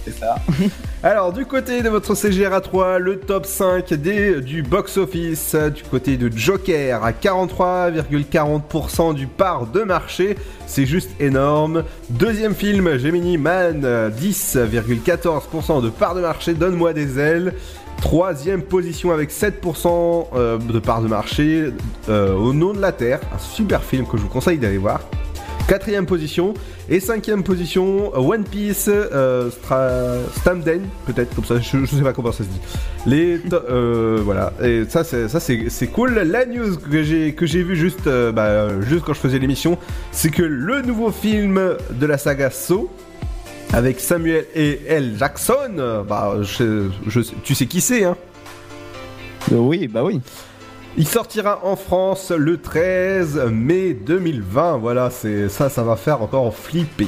C'est ça. Alors, du côté de votre CGR A3, le top 5 du box-office. Du côté de Joker, à 43,40% du part de marché. C'est juste énorme. Deuxième film, Gemini Man, 10,14% de part de marché. Donne-moi des ailes. Troisième position avec 7% de part de marché, Au nom de la Terre, un super film que je vous conseille d'aller voir. Quatrième position et cinquième position, One Piece, Stamden, peut-être comme ça, je sais pas comment ça se dit. Voilà, et ça c'est cool. La news que j'ai vue juste quand je faisais l'émission, c'est que le nouveau film de la saga Saw, avec Samuel et L. Jackson, tu sais qui c'est, hein? Oui, bah oui. Il sortira en France le 13 mai 2020. Voilà, ça va faire encore flipper.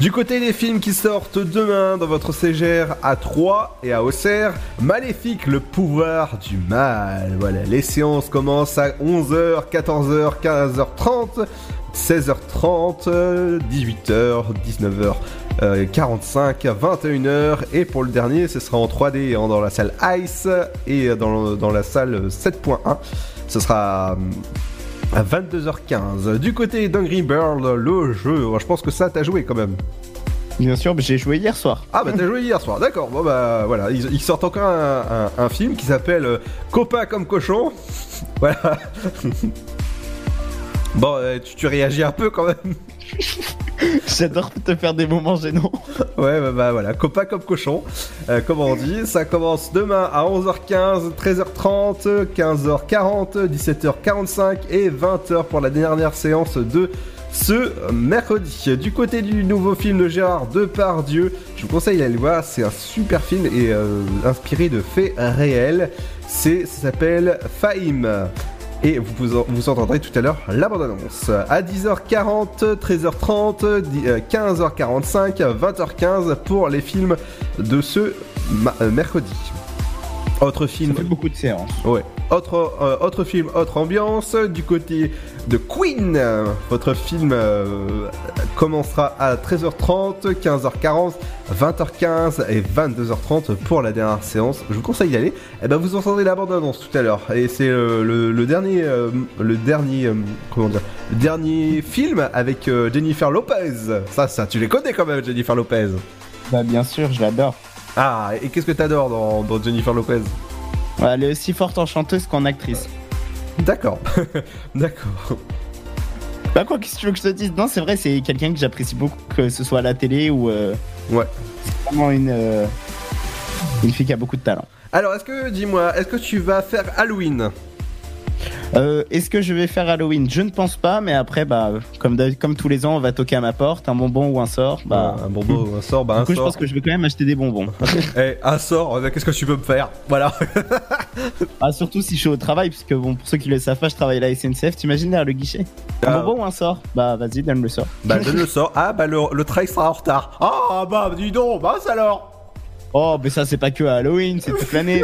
Du côté des films qui sortent demain dans votre CGR à Troyes et à Auxerre, Maléfique, le pouvoir du mal. Voilà, les séances commencent à 11h, 14h, 15h30, 16h30, 18h, 19h. 45, 21h, et pour le dernier ce sera en 3D dans la salle Ice et dans la salle 7.1, ce sera à 22h15. Du côté d'Angry Birds, le jeu, je pense que ça t'as joué quand même. Bien sûr, j'ai joué hier soir. Ah bah t'as joué hier soir, d'accord, bon bah voilà, ils sortent encore un film qui s'appelle Copain comme cochon, voilà. Bon, tu réagis un peu quand même. J'adore te faire des moments gênants. Ouais, bah voilà, copain comme cochon, comme on dit. Ça commence demain à 11h15, 13h30, 15h40, 17h45 et 20h pour la dernière séance de ce mercredi. Du côté du nouveau film de Gérard Depardieu, je vous conseille d'aller le voir, c'est un super film et inspiré de faits réels. Ça s'appelle Fahim. Et vous entendrez tout à l'heure la bande-annonce. À 10h40, 13h30, 15h45, 20h15 pour les films de ce mercredi. Autre film. Ça fait beaucoup de séances. Ouais. Autre film, autre ambiance. Du côté de Queen, votre film commencera à 13h30, 15h40, 20h15 et 22h30 pour la dernière séance. Je vous conseille d'y aller. Et ben vous entendrez la bande-annonce tout à l'heure. Et c'est le dernier film avec Jennifer Lopez. Ça, tu les connais quand même, Jennifer Lopez. Bah bien sûr, je l'adore. Ah, et qu'est-ce que t'adores dans Jennifer Lopez? Elle est aussi forte en chanteuse qu'en actrice. D'accord, d'accord. Bah quoi, qu'est-ce que tu veux que je te dise? Non, c'est vrai, c'est quelqu'un que j'apprécie beaucoup, que ce soit à la télé ou... Ouais. C'est vraiment une fille qui a beaucoup de talent. Alors, est-ce que tu vas faire Halloween? Est-ce que je vais faire Halloween ? Je ne pense pas, mais après, bah, comme tous les ans, on va toquer à ma porte, un bonbon ou un sort. Bah, un bonbon ou un sort, bah, du coup, je pense que je vais quand même acheter des bonbons. Hey, un sort, qu'est-ce que tu veux me faire ? Voilà. Ah, surtout si je suis au travail, parce que bon, pour ceux qui le savent pas, je travaille à la SNCF, t'imagines derrière le guichet ? Un bonbon ou un sort ? Bah, vas-y, donne le sort. Bah, donne le sort. Ah, bah, le train sera en retard. Ah, bah, dis donc, bah, ça alors. Oh, mais ça, c'est pas que à Halloween, c'est toute l'année.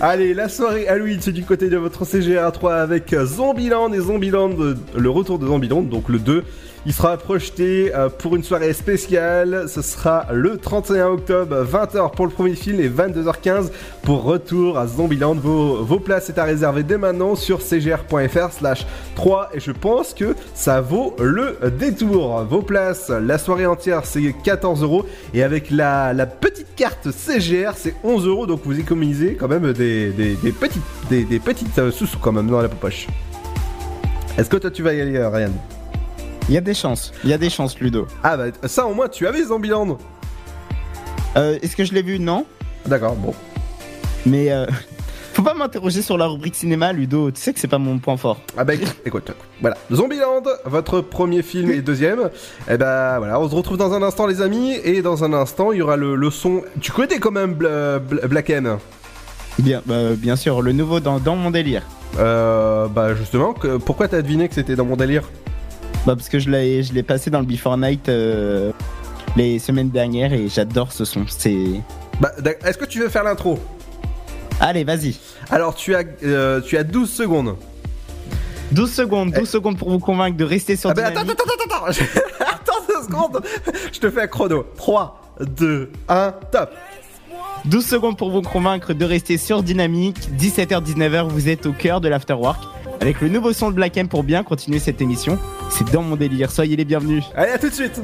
Allez, la soirée Halloween, c'est du côté de votre CGR A3 avec Zombieland et Zombieland, le retour de Zombieland, donc le 2. Il sera projeté pour une soirée spéciale. Ce sera le 31 octobre, 20h pour le premier film et 22h15 pour Retour à Zombieland. Vos places sont à réserver dès maintenant sur cgr.fr/3 et je pense que ça vaut le détour. Vos places, la soirée entière, c'est 14 € et avec la petite carte CGR, c'est 11 €. Donc vous économisez quand même des petites sous quand même dans la poche. Est-ce que toi tu vas y aller, Ryan ? Il y a des chances, Ludo. Ah bah ça au moins tu avais Zombieland. Est-ce que je l'ai vu ? Non. D'accord, bon. Mais faut pas m'interroger sur la rubrique cinéma, Ludo, tu sais que c'est pas mon point fort. Ah bah écoute, voilà. Zombieland, votre premier film et deuxième. Et bah voilà, on se retrouve dans un instant les amis, et dans un instant il y aura le son... Tu connais quand même Black M ? Bien sûr, le nouveau dans mon délire. Bah justement, pourquoi t'as deviné que c'était dans mon délire ? Bah parce que je l'ai passé dans le Before Night les semaines dernières et j'adore ce son. Bah, est-ce que tu veux faire l'intro ? Allez, vas-y. Alors tu as 12 secondes. 12 secondes pour vous convaincre de rester sur Dynamyk. Attends. Attends 2 secondes. Je te fais un chrono. 3, 2, 1, top. 12 secondes pour vous convaincre de rester sur Dynamyk. 17h-19h, vous êtes au cœur de l'afterwork. Avec le nouveau son de Black M pour bien continuer cette émission. C'est dans mon délire, soyez les bienvenus. Allez, à tout de suite.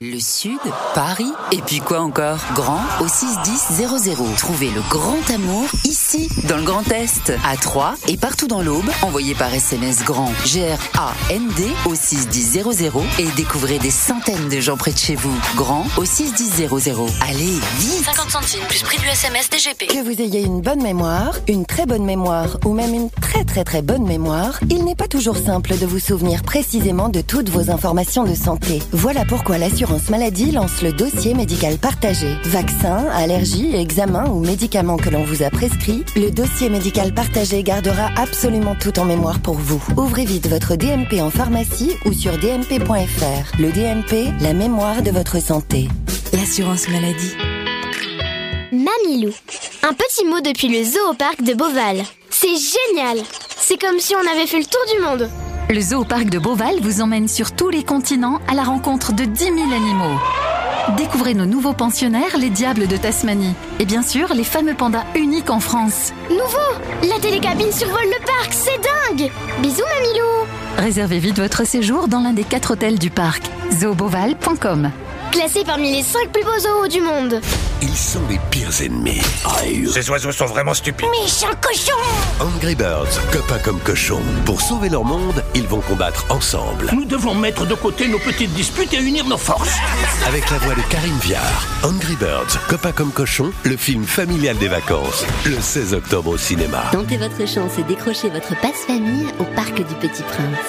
Le Sud, Paris, et puis quoi encore ? Grand au 610 00. Trouvez le grand amour ici, dans le Grand Est, à Troyes et partout dans l'Aube. Envoyez par SMS GRAND, G-R-A-N-D, au 610 00 et découvrez des centaines de gens près de chez vous. Grand au 610 00. Allez, vite ! 50 centimes plus prix du SMS DGP. Que vous ayez une bonne mémoire, une très bonne mémoire ou même une très très très bonne mémoire, il n'est pas toujours simple de vous souvenir précisément de toutes vos informations de santé. Voilà pourquoi l'assurance Maladie lance le dossier médical partagé. Vaccins, allergies, examens ou médicaments que l'on vous a prescrits, le dossier médical partagé gardera absolument tout en mémoire pour vous. Ouvrez vite votre DMP en pharmacie ou sur dmp.fr. Le DMP, la mémoire de votre santé. L'assurance maladie. Mamilou. Un petit mot depuis le zoo au parc de Beauval. C'est génial! C'est comme si on avait fait le tour du monde. Le zoo au parc de Beauval vous emmène sur tous les continents à la rencontre de 10 000 animaux. Découvrez nos nouveaux pensionnaires, les diables de Tasmanie. Et bien sûr, les fameux pandas uniques en France. Nouveau ! La télécabine survole le parc, c'est dingue ! Bisous, Mamilou ! Réservez vite votre séjour dans l'un des 4 hôtels du parc. zoobeauval.com. Classé parmi les 5 plus beaux zoos du monde. Ils sont les pires ennemis. Aïe. Ces oiseaux sont vraiment stupides. Méchants cochons. Angry Birds, copains comme cochons. Pour sauver leur monde, ils vont combattre ensemble. Nous devons mettre de côté nos petites disputes et unir nos forces. Avec la voix de Karin Viard, Angry Birds, copains comme cochons, le film familial des vacances. Le 16 octobre au cinéma. Tentez votre chance et décrochez votre passe-famille au Parc du Petit Prince.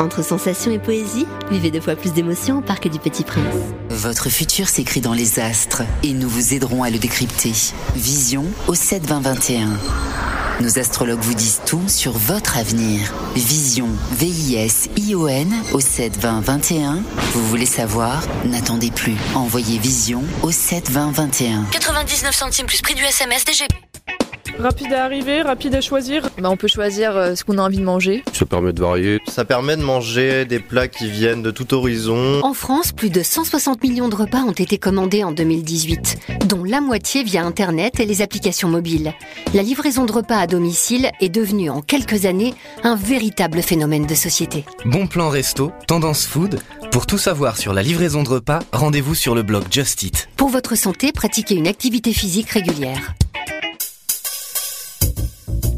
Entre sensations et poésie, vivez 2 fois plus d'émotions au Parc du Petit Prince. Votre futur s'écrit dans les astres et nous vous aiderons à le décrypter. Vision au 7-20-21. Nos astrologues vous disent tout sur votre avenir. Vision, V-I-S-I-O-N au 7-20-21. Vous voulez savoir ? N'attendez plus. Envoyez Vision au 7-20-21. 99 centimes plus prix du SMS DG. Rapide à arriver, rapide à choisir. On peut choisir ce qu'on a envie de manger. Ça permet de varier. Ça permet de manger des plats qui viennent de tout horizon. En France, plus de 160 millions de repas ont été commandés en 2018, dont la moitié via Internet et les applications mobiles. La livraison de repas à domicile est devenue en quelques années un véritable phénomène de société. Bon plan resto, tendance food. Pour tout savoir sur la livraison de repas, rendez-vous sur le blog Just Eat. Pour votre santé, pratiquez une activité physique régulière.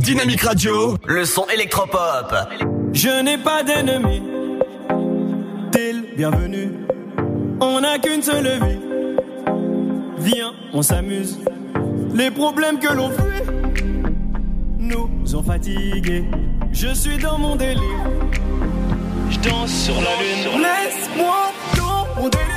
Dynamyk Radio, le son électropop. Je n'ai pas d'ennemi, t'es le bienvenu. On n'a qu'une seule vie, viens, on s'amuse. Les problèmes que l'on fuit nous ont fatigués. Je suis dans mon délire, je danse sur la lune. Laisse-moi dans mon délire.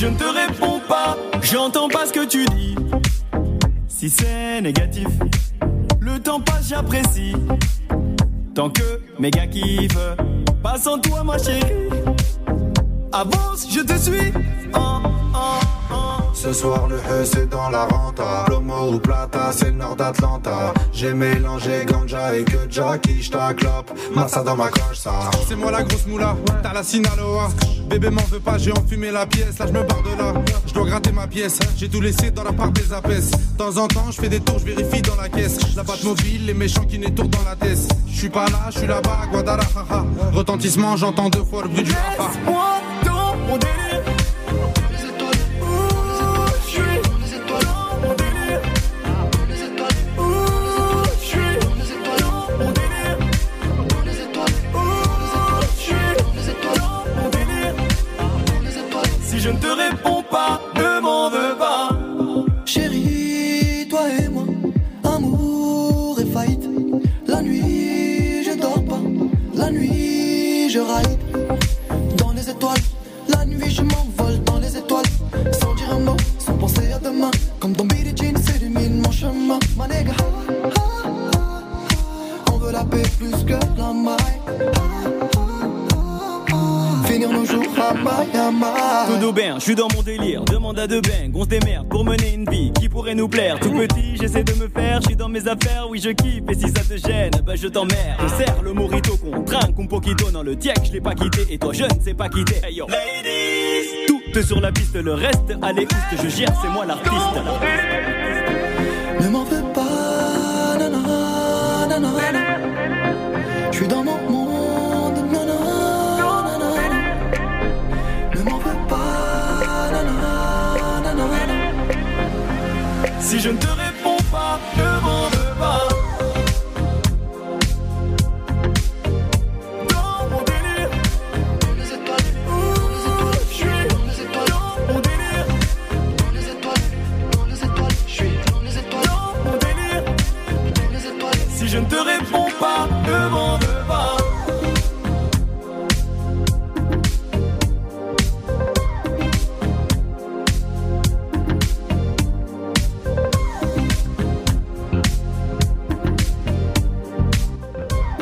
Je ne te réponds pas, j'entends pas ce que tu dis. Si c'est négatif, le temps passe, j'apprécie. Tant que mes gars kiffent, passe en toi ma chérie. Avance, je te suis. Ce soir le E c'est dans la renta. Plomo ou Plata, c'est le nord d'Atlanta. J'ai mélangé ganja et que Jackie, j't'acclope. Massa dans ma coche ça. C'est moi la grosse moula, t'as la Sinaloa. Bébé m'en veux pas, j'ai enfumé la pièce. Là je me barre de là, je dois gratter ma pièce. J'ai tout laissé dans la part des apaises. De temps en temps je fais des tours, je vérifie dans la caisse. La batte mobile, les méchants qui n'étourdent dans la tête. Je suis pas là, je suis là-bas, Guadalajara. Retentissement, j'entends deux fois le bruit du papa. Je ne te réponds pas, ne m'en veux pas. Chérie, toi et moi, amour et fight. La nuit, je dors pas, la nuit, je ride. Dans les étoiles, la nuit, je m'envole dans les étoiles. Sans dire un mot, sans penser à demain. Comme dans Billie Jean, s'illumine mon chemin. Ma nègre, ah, ah, ah, ah. On veut la paix plus que la maille. Ah, ah. Finir nos jours à Miami. Tout d'aubaine, je suis dans mon délire. Demande à deux bengs, on se démerde pour mener une vie qui pourrait nous plaire. Tout petit, j'essaie de me faire, je suis dans mes affaires, oui je kiffe. Et si ça te gêne, bah je t'emmerde. On serre le mojito qu'on trinque, un poquito dans le tiek. Je l'ai pas quitté et toi je ne sais pas quitter. Hey yo, ladies, toutes sur la piste, le reste à l'écoute. Je gère, c'est moi l'artiste. Ne m'en veux pas, nanana, nanana. Je suis dans mon monde. Si je ne te réponds pas, ne m'en veux pas. Dans mon délire, dans les étoiles, où je suis dans les étoiles, dans mon délire, dans les étoiles, je suis dans les étoiles, dans mon délire, dans les étoiles. Si je ne te réponds pas, ne m'en veux pas.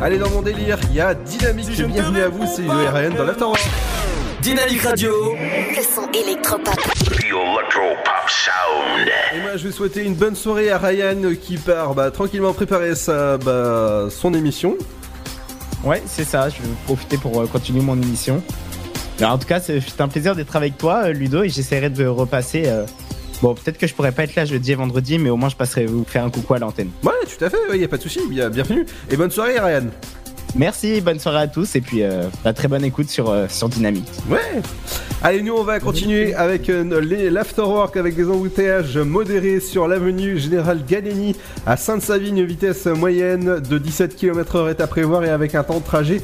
Allez dans mon délire, il y a Dynamyk, si bienvenue à vous, c'est Rennes dans l'Afterworld. Dynamyk Radio, le son électropop. Electropop sound. Et moi je vais souhaiter une bonne soirée à Ryan qui part tranquillement préparer son émission. Ouais, c'est ça. Je vais profiter pour continuer mon émission. Alors, en tout cas, c'est un plaisir d'être avec toi, Ludo, et j'essaierai de repasser. Bon, peut-être que je pourrais pas être là jeudi et vendredi, mais au moins je passerai vous faire un coucou à l'antenne. Ouais, tout à fait. Il n'y a pas de souci. Bienvenue et bonne soirée, Ryan. Merci, bonne soirée à tous et puis très bonne écoute sur Dynamyk. Ouais. Allez, nous on va continuer avec l'afterwork avec des embouteillages modérés sur l'avenue Général Galeni à Sainte-Savine, vitesse moyenne de 17 km/h est à prévoir et avec un temps de trajet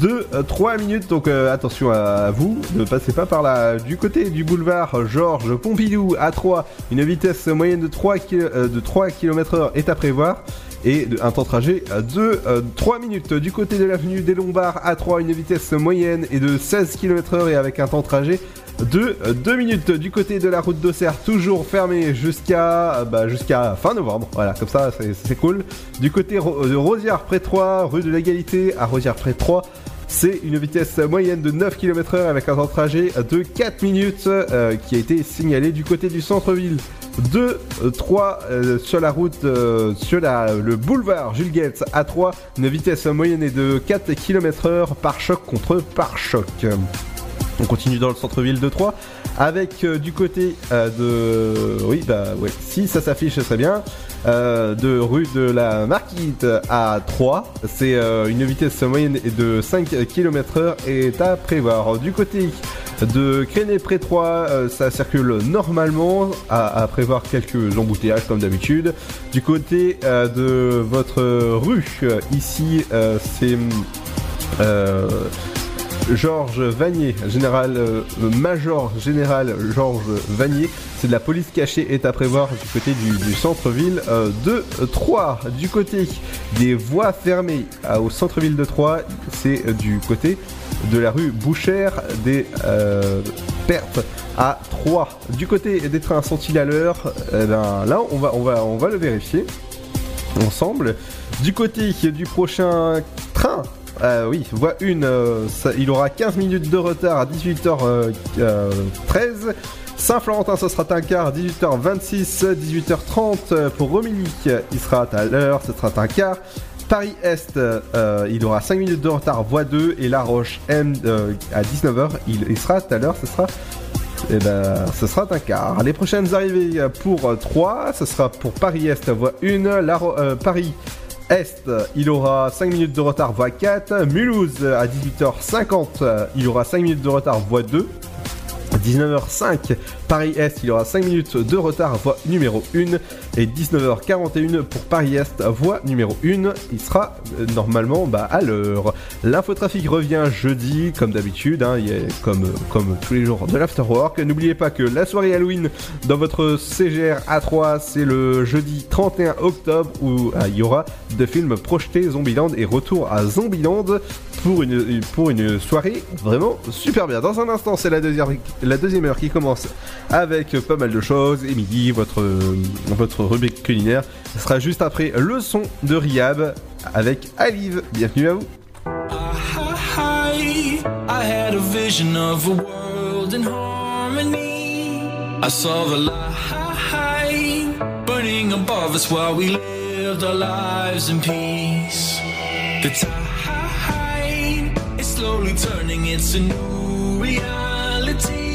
de 3 minutes. Donc attention à vous, ne passez pas par là. Du côté du boulevard Georges Pompidou à Troyes, une vitesse moyenne de 3 km/h est à prévoir. Et un temps de trajet de 3 minutes. Du côté de l'avenue des Lombards à Troyes, une vitesse moyenne est de 16 km/h et avec un temps de trajet de 2 minutes. Du côté de la route d'Auxerre, toujours fermée jusqu'à fin novembre. Voilà, comme ça c'est cool. Du côté de Rosières près Troyes, rue de l'Égalité à Rosières près Troyes, c'est une vitesse moyenne de 9 km/h avec un temps de trajet de 4 minutes qui a été signalé. Du côté du centre-ville de Troyes, sur la route, le boulevard Jules Guesde à Troyes, une vitesse moyenne est de 4 km/h par choc contre par choc. On continue dans le centre-ville de Troyes avec du côté de... Oui, bah ouais, si ça s'affiche, ce serait bien. De rue de la Marquite à Troyes, c'est une vitesse moyenne de 5 km/h est à prévoir. Du côté de Crenay-près-Troyes, ça circule normalement, à prévoir quelques embouteillages comme d'habitude. Du côté de votre rue, ici c'est Major Général Georges Vanier, c'est de la police cachée est à prévoir du côté du centre-ville de Troyes. Du côté des voies fermées au centre-ville de Troyes, c'est du côté de la rue Bouchère des Pertes à Troyes. Du côté des trains sont-ils à l'heure ? Là, on va le vérifier ensemble. Du côté du prochain train, voie 1, il aura 15 minutes de retard à 18h13. Saint-Florentin, ce sera un quart, 18h26, 18h30. Pour Romillic, il sera à l'heure, ce sera un quart. Paris-Est, il aura 5 minutes de retard, voie 2. Et La Roche M, à 19h, il sera à l'heure, ce sera un quart. Les prochaines arrivées pour 3, ce sera pour Paris-Est, voie 1. Paris Est, il aura 5 minutes de retard, voie 4. Mulhouse, à 18h50, il aura 5 minutes de retard, voie 2. 19h05, Paris-Est, il aura 5 minutes de retard, voie numéro 1. Et 19h41 pour Paris-Est, voie numéro 1. Il sera normalement à l'heure. L'infotrafic revient jeudi, comme d'habitude, il est comme tous les jours de l'afterwork. N'oubliez pas que la soirée Halloween dans votre CGR A3, c'est le jeudi 31 octobre où il y aura des films projetés, Zombieland et Retour à Zombieland, pour une soirée vraiment super bien. Dans un instant, c'est la deuxième heure qui commence avec pas mal de choses. Et midi, votre rubrique culinaire. Ce sera juste après le son de Rihab avec Alive. Bienvenue à vous. I had a vision of a world in harmony. I saw the light burning above us while we lived our lives in peace. The tide is slowly turning, it's a new reality.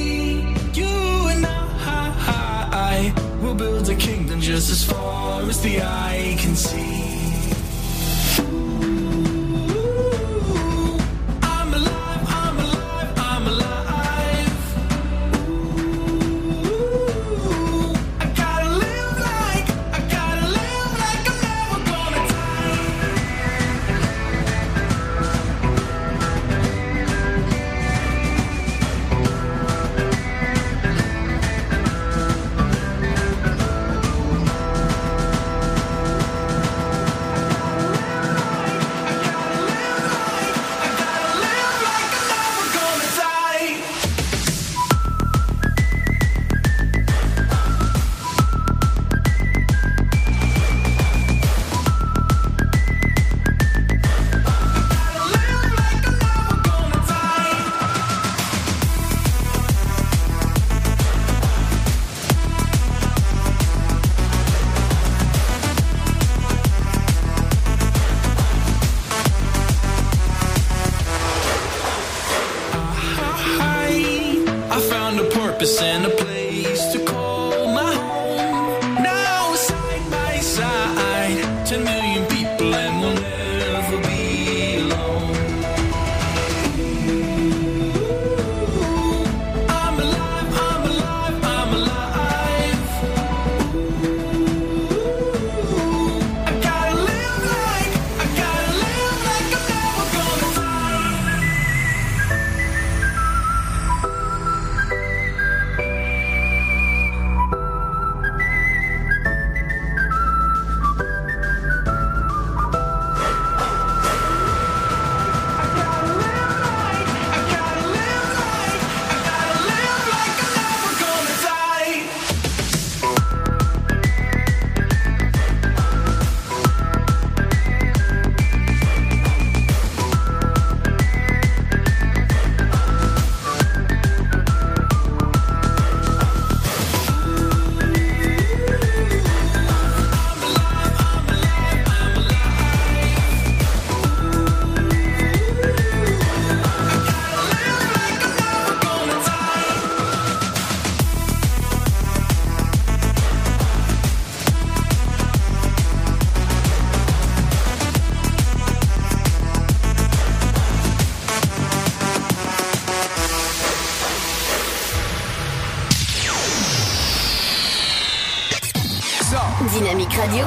We'll build a kingdom just as far as the eye can see. Radio.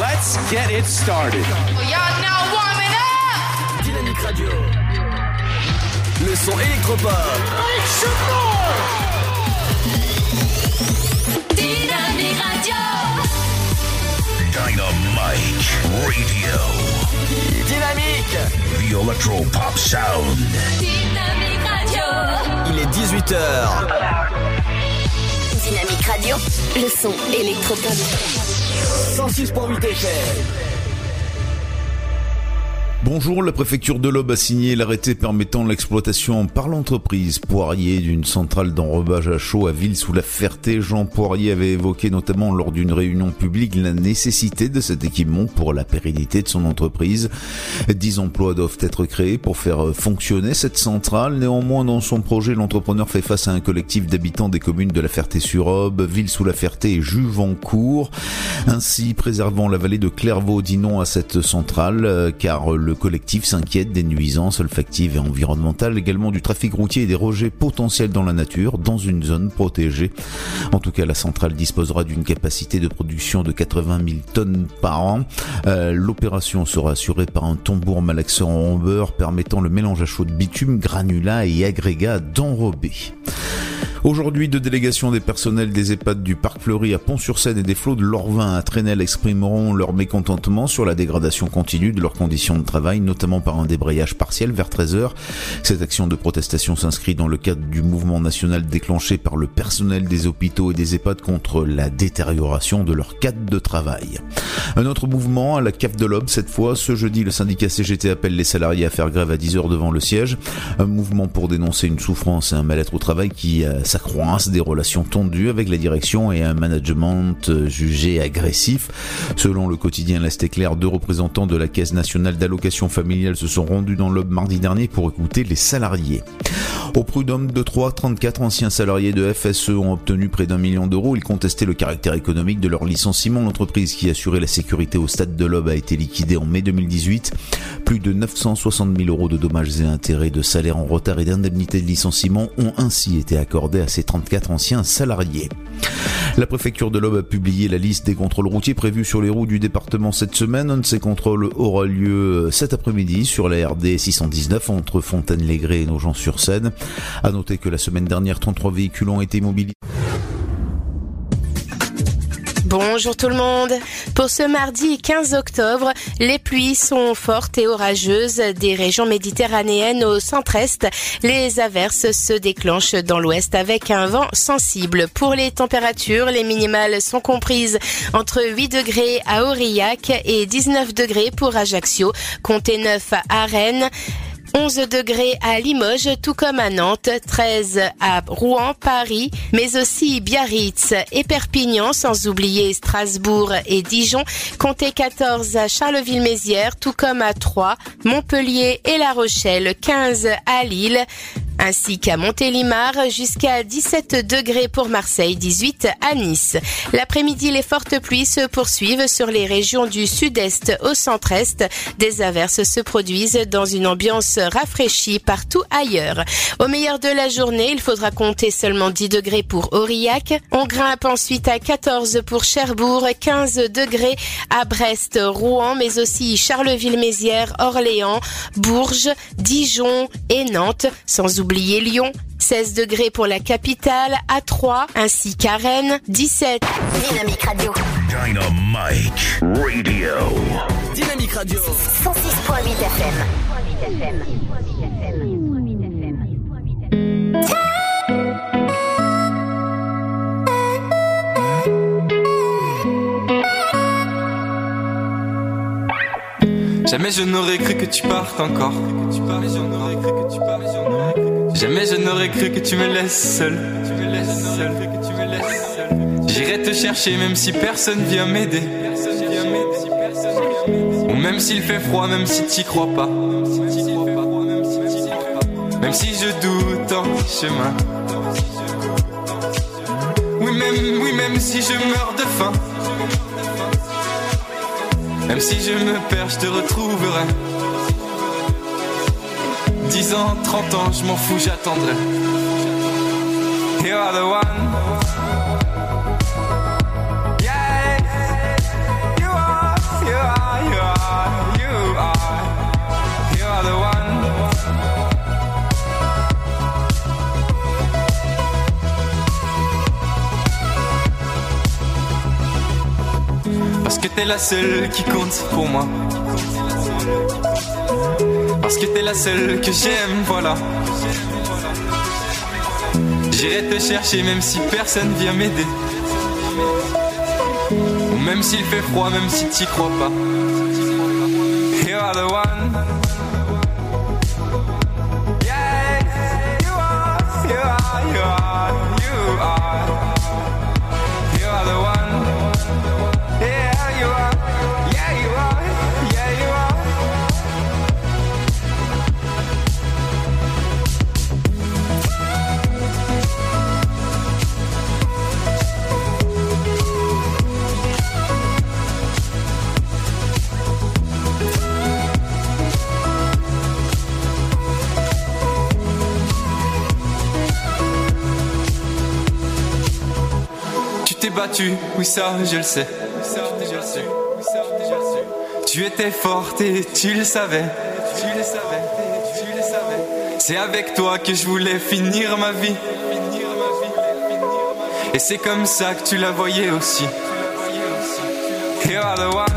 Let's get it started. We are now warming up. Dynamyk Radio. Le son électropop. Dynamyk Radio. Dynamyk Radio. Dynamyk. The electropop sound. Dynamyk Radio. Il est 18h. Dynamyk Radio, le son électropop. 106.8 FM. Bonjour, la préfecture de l'Aube a signé l'arrêté permettant l'exploitation par l'entreprise Poirier d'une centrale d'enrobage à chaud à Ville-sous-la-Ferté. Jean Poirier avait évoqué notamment lors d'une réunion publique la nécessité de cet équipement pour la pérennité de son entreprise. 10 emplois doivent être créés pour faire fonctionner cette centrale. Néanmoins, dans son projet, l'entrepreneur fait face à un collectif d'habitants des communes de la Ferté-sur-Aube, Ville-sous-la-Ferté et Juvancourt, ainsi préservant la vallée de Clairvaux, dit non à cette centrale, car le collectif s'inquiète des nuisances olfactives et environnementales, également du trafic routier et des rejets potentiels dans la nature, dans une zone protégée. En tout cas, la centrale disposera d'une capacité de production de 80 000 tonnes par an. L'opération sera assurée par un tambour malaxeur en beurre permettant le mélange à chaud de bitume, granulats et agrégats d'enrobés. Aujourd'hui, deux délégations des personnels des EHPAD du Parc Fleury à Pont-sur-Seine et des Flots de l'Orvin à Traînel exprimeront leur mécontentement sur la dégradation continue de leurs conditions de travail, notamment par un débrayage partiel vers 13h. Cette action de protestation s'inscrit dans le cadre du mouvement national déclenché par le personnel des hôpitaux et des EHPAD contre la détérioration de leur cadre de travail. Un autre mouvement à la CAF de l'Aube, cette fois. Ce jeudi, le syndicat CGT appelle les salariés à faire grève à 10h devant le siège. Un mouvement pour dénoncer une souffrance et un mal-être au travail qui s'accroissent, des relations tendues avec la direction et un management jugé agressif. Selon le quotidien L'Est Éclair, 2 représentants de la Caisse nationale d'allocations familiales se sont rendus dans l'Aube mardi dernier pour écouter les salariés. Au prud'homme de Troyes, 34 anciens salariés de FSE ont obtenu près d'1 million d'euros. Ils contestaient le caractère économique de leur licenciement. L'entreprise qui assurait la sécurité au stade de l'Aube a été liquidée en mai 2018. Plus de 960 000 euros de dommages et intérêts, de salaires en retard et d'indemnités de licenciement ont ainsi été accordés à ces 34 anciens salariés. La préfecture de l'Aube a publié la liste des contrôles routiers prévus sur les routes du département cette semaine. Un de ces contrôles aura lieu cet après-midi sur la RD 619 entre Fontaine-les-Grès et Nogent-sur-Seine. À noter que la semaine dernière, 33 véhicules ont été immobilisés. Bonjour tout le monde. Pour ce mardi 15 octobre, les pluies sont fortes et orageuses des régions méditerranéennes au centre-est. Les averses se déclenchent dans l'ouest avec un vent sensible. Pour les températures, les minimales sont comprises entre 8 degrés à Aurillac et 19 degrés pour Ajaccio, comptez 9 à Rennes, 11 degrés à Limoges, tout comme à Nantes, 13 à Rouen, Paris, mais aussi Biarritz et Perpignan, sans oublier Strasbourg et Dijon, comptez 14 à Charleville-Mézières, tout comme à Troyes, Montpellier et La Rochelle, 15 à Lille, ainsi qu'à Montélimar, jusqu'à 17 degrés pour Marseille, 18 à Nice. L'après-midi, les fortes pluies se poursuivent sur les régions du sud-est au centre-est. Des averses se produisent dans une ambiance rafraîchie partout ailleurs. Au meilleur de la journée, il faudra compter seulement 10 degrés pour Aurillac. On grimpe ensuite à 14 pour Cherbourg, 15 degrés à Brest, Rouen, mais aussi Charleville-Mézières, Orléans, Bourges, Dijon et Nantes, sans oublier Lyon, 16 degrés pour la capitale, à Troyes, ainsi qu'à Rennes, 17. Dynamyk Radio. Dynamyk Radio. Dynamyk Radio. 106.8 FM. Jamais je n'aurais cru que tu partes encore. Jamais je n'aurais cru que tu me laisses seul. J'irai te chercher même si personne vient m'aider. Ou même s'il fait froid, même si t'y crois pas. Même si je doute en chemin. Oui, même si je meurs de faim. Même si je me perds, je te retrouverai. 10 ans, 30 ans, je m'en fous, j'attendrai. You are the one. Yeah. t'es la seule qui compte pour moi. Parce que t'es la seule que j'aime, voilà. J'irai te chercher même si personne vient m'aider. Ou même s'il fait froid, même si t'y crois pas. You are the one. Battu, oui ça je le sais. Tu étais forte et tu le savais. C'est avec toi que je voulais finir ma vie. Et c'est comme ça que tu la voyais aussi. You are the one.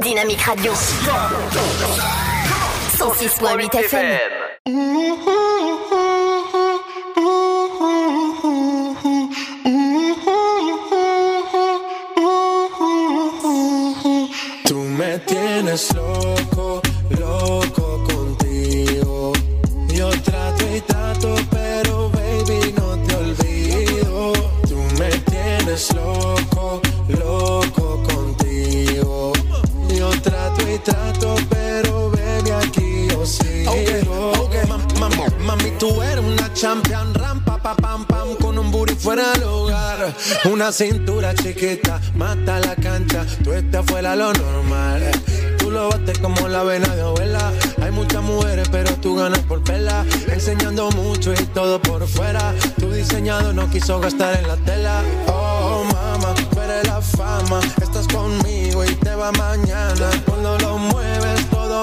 Dynamyk Radio 106.8 FM. Tú me tienes loco, loco contigo. Yo trato y trato, pero baby no te olvido. Tú me tienes loco, loco contigo. Yo trato y trato, pero baby aquí yo sigo. Okay. Mami, tú eres una champion. Rampa, pa, pam, pam, con un booty fuera del hogar. Una cintura chiquita, mata la cancha. Tú estás fuera lo normal. Tú lo bates como la vena de abuela. Hay muchas mujeres, pero tú ganas por vela. Enseñando mucho y todo por fuera. Tu diseñado no quiso gastar en la tela. Oh, mama, tú eres la fama. Estás conmigo y te va mañana. Cuando lo mueves todo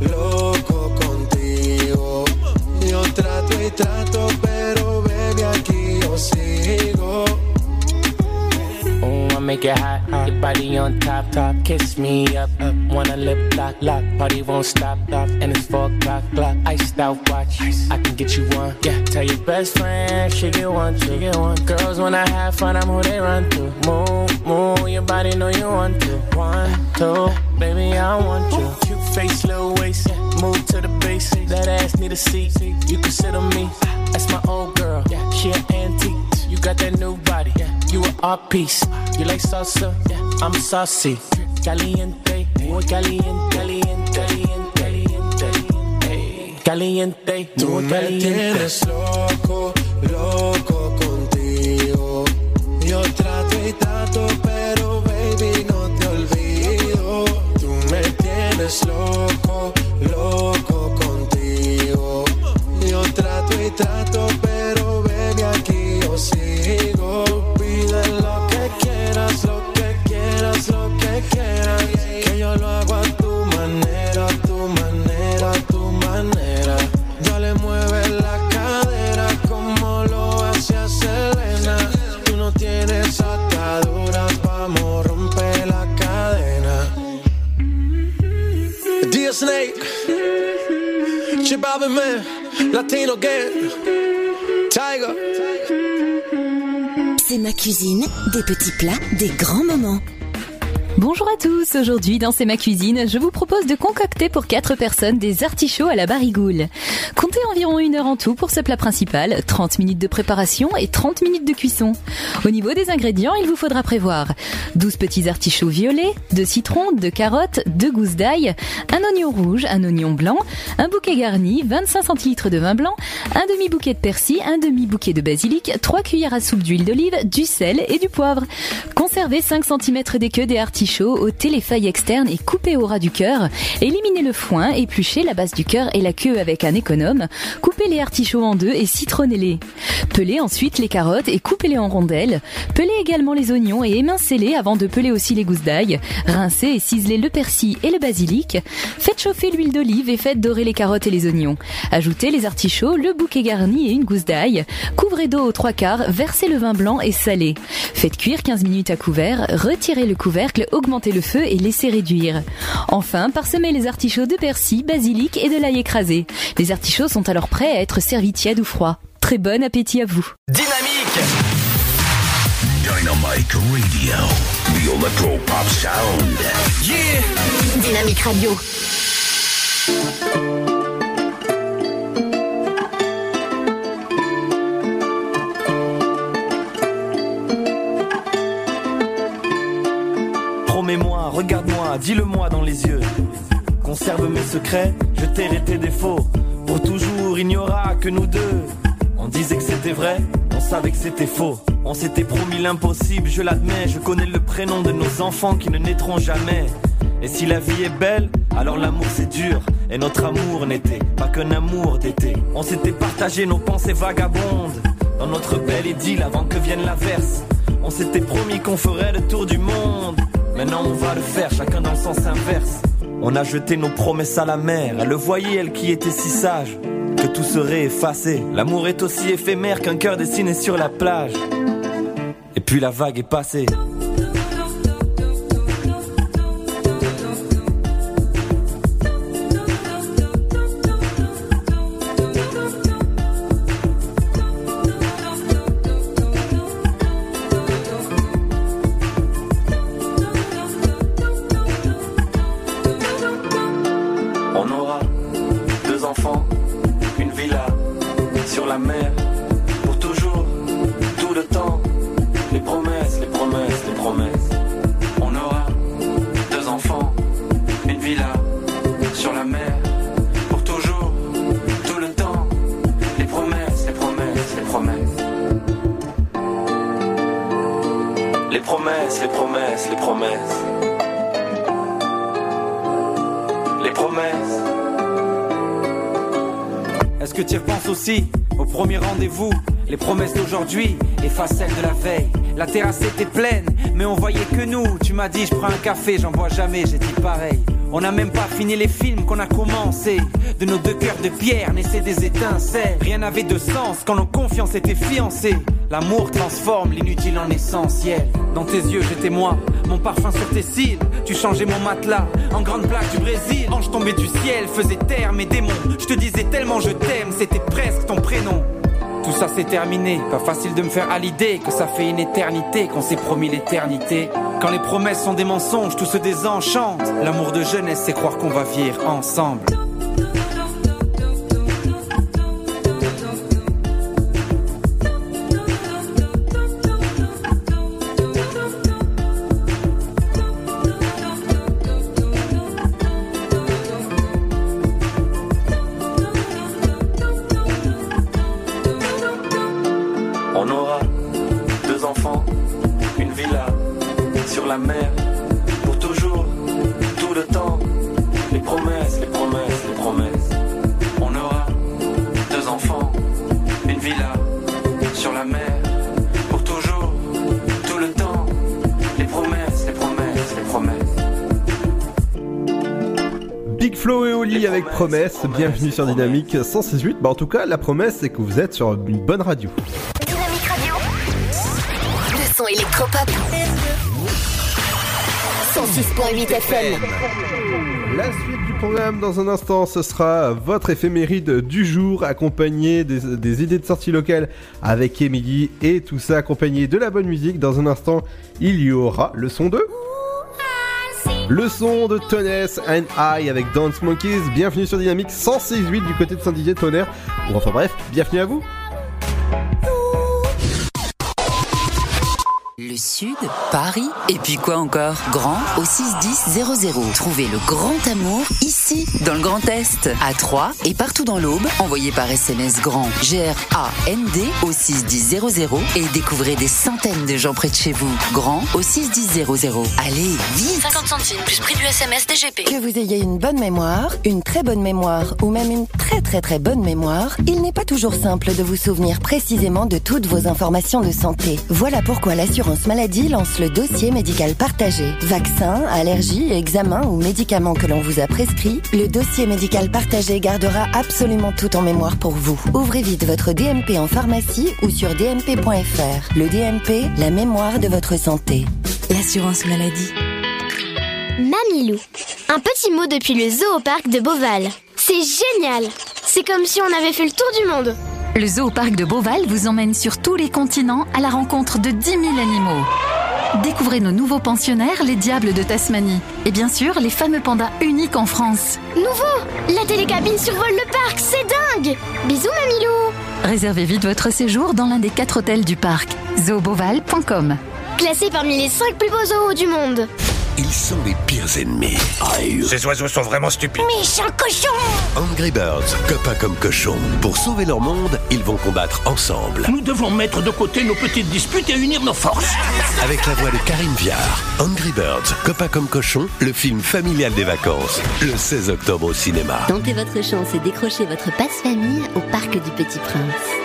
loco contigo. Yo trato y trato, pero baby aquí yo sigo. Oh, I make it hot, your body on top, top. Kiss me up, up. Wanna lip lock, lock. Party won't stop, stop. And it's 4 o'clock, clock. Iced out watch, I can get you one. Yeah, tell your best friend, she get one, she get one. Girls, when I have fun, I'm who they run to. Move, move, your body know you want to. 1, 2, baby, I want you. Cute face, little waist, move to the base. That ass need a seat, you can sit on me. That's my old girl, she an antique. You got that new body, you an art piece. You like salsa, I'm saucy. Caliente, muy caliente, caliente, caliente, caliente, caliente. Tú me tienes loco, loco contigo. Yo trato y trato, pero baby no te olvido. Tú me tienes loco, loco contigo. Yo trato y trato, pero baby aquí yo sigo. Pide lo que quieras, lo que quieras, lo que quieras. Que yo lo hago a tu manera, tu manera, tu manera. Dale, mueve la cadera como lo hacía Selena. Tú no tienes ataduras, vamos, rompe la cadena. Dear Snake, Chibabi Man, Latino Gang, Tiger. C'est ma cuisine, des petits plats, des grands moments. Bonjour à tous, aujourd'hui dans C'est ma cuisine, je vous propose de concocter pour 4 personnes des artichauts à la barigoule. Comptez environ 1 heure en tout pour ce plat principal, 30 minutes de préparation et 30 minutes de cuisson. Au niveau des ingrédients, il vous faudra prévoir 12 petits artichauts violets, 2 citrons, 2 carottes, 2 gousses d'ail, 1 oignon rouge, 1 oignon blanc, 1 bouquet garni, 25 centilitres de vin blanc, 1 demi-bouquet de persil, 1 demi-bouquet de basilic, 3 cuillères à soupe d'huile d'olive, du sel et du poivre. Conservez 5 cm des queues des artichauts. Ôtez les feuilles externes et coupez au ras du cœur. Éliminez le foin, épluchez la base du cœur et la queue avec un économe. Coupez les artichauts en 2 et citronnez-les. Pelez ensuite les carottes et coupez-les en rondelles. Pelez également les oignons et émincez-les avant de peler aussi les gousses d'ail. Rincez et ciselez le persil et le basilic. Faites chauffer l'huile d'olive et faites dorer les carottes et les oignons. Ajoutez les artichauts, le bouquet garni et une gousse d'ail. Couvrez d'eau aux 3/4, versez le vin blanc et salez. Faites cuire 15 minutes à couvert, retirez le couvercle, augmentez le feu et laissez réduire. Enfin, parsemez les artichauts de persil, basilic et de l'ail écrasé. Les artichauts sont alors prêts à être servis tièdes ou froids. Très bon appétit à vous. Dynamyk Radio, the electro pop sound. Yeah. Dynamyk Radio. Promets-moi, regarde-moi, dis-le-moi dans les yeux. Conserve mes secrets, je tairai tes défauts. Pour toujours, il n'y aura que nous deux. On disait que c'était vrai, on savait que c'était faux. On s'était promis l'impossible, je l'admets. Je connais le prénom de nos enfants qui ne naîtront jamais. Et si la vie est belle, alors l'amour c'est dur. Et notre amour n'était pas qu'un amour d'été. On s'était partagé nos pensées vagabondes dans notre belle idylle avant que vienne l'averse. On s'était promis qu'on ferait le tour du monde. Maintenant on va le faire, chacun dans le sens inverse. On a jeté nos promesses à la mer. Elle le voyait, elle qui était si sage, que tout serait effacé. L'amour est aussi éphémère qu'un cœur dessiné sur la plage. Et puis la vague est passée. On aura 2 enfants, une villa sur la mer. Pour toujours, tout le temps. Les promesses, les promesses, les promesses. On aura 2 enfants, une villa sur la mer. Pour toujours, tout le temps. Les promesses, les promesses, les promesses. Les promesses, les promesses, les promesses. Les promesses. Est-ce que tu repenses aussi au premier rendez-vous? Les promesses d'aujourd'hui effacent celles de la veille. La terrasse était pleine, mais on voyait que nous. Tu m'as dit je prends un café, j'en bois jamais, j'ai dit pareil. On n'a même pas fini les films qu'on a commencé. De nos 2 cœurs de pierre naissaient des étincelles. Rien n'avait de sens quand nos confiances étaient fiancées. L'amour transforme l'inutile en essentiel. Dans tes yeux j'étais moi, mon parfum sur tes cils. Tu changeais mon matelas en grande plaque du Brésil. Ange tombé du ciel, faisait taire mes démons. Je te disais tellement je t'aime, c'était presque ton prénom. Tout ça c'est terminé, pas facile de me faire à l'idée que ça fait une éternité qu'on s'est promis l'éternité. Quand les promesses sont des mensonges, tout se désenchante. L'amour de jeunesse c'est croire qu'on va vivre ensemble. Promesse, bienvenue sur Dynamyk 168. Bah en tout cas, la promesse c'est que vous êtes sur une bonne radio. Dynamyk Radio. Le son électropop. 106.8 FM. La suite du programme dans un instant, ce sera votre éphéméride du jour, accompagnée des idées de sortie locale avec Émilie et tout ça accompagné de la bonne musique. Dans un instant, il y aura le son de... Le son de Tonesse and I avec Dance Monkeys. Bienvenue sur Dynamyk 106.8 du côté de Saint-Didier Tonnerre. Bon, enfin bref, bienvenue à vous. Le Sud, Paris, et puis quoi encore ? Grand au 610 00. Trouvez le grand amour ici, dans le Grand Est, à Troyes et partout dans l'Aube. Envoyez par SMS GRAND, G-R-A-N-D au 610 00 et découvrez des centaines de gens près de chez vous. Grand au 610 00. Allez, vite ! 50 centimes plus prix du SMS DGP. Que vous ayez une bonne mémoire, une très bonne mémoire ou même une très très très bonne mémoire, il n'est pas toujours simple de vous souvenir précisément de toutes vos informations de santé. Voilà pourquoi l'assurance Maladie lance le dossier médical partagé. Vaccins, allergies, examens ou médicaments que l'on vous a prescrits, le dossier médical partagé gardera absolument tout en mémoire pour vous. Ouvrez vite votre DMP en pharmacie ou sur dmp.fr. Le DMP, la mémoire de votre santé. L'assurance maladie. Mamilou. Un petit mot depuis le zoo au parc de Beauval. C'est génial! C'est comme si on avait fait le tour du monde. Le zoo au parc de Beauval vous emmène sur tous les continents à la rencontre de 10 000 animaux. Découvrez nos nouveaux pensionnaires, les diables de Tasmanie. Et bien sûr, les fameux pandas uniques en France. Nouveau ! La télécabine survole le parc, c'est dingue ! Bisous, Mamilou ! Réservez vite votre séjour dans l'un des 4 hôtels du parc. zoobeauval.com. Classé parmi les 5 plus beaux zoos du monde. Ils sont les pires ennemis. Aïe. Ces oiseaux sont vraiment stupides. Méchant cochon. Angry Birds, copains comme cochons. Pour sauver leur monde, ils vont combattre ensemble. Nous devons mettre de côté nos petites disputes et unir nos forces. Avec la voix de Karin Viard, Angry Birds, copains comme cochons, le film familial des vacances. Le 16 octobre au cinéma. Tentez votre chance et décrochez votre passe-famille au Parc du Petit Prince.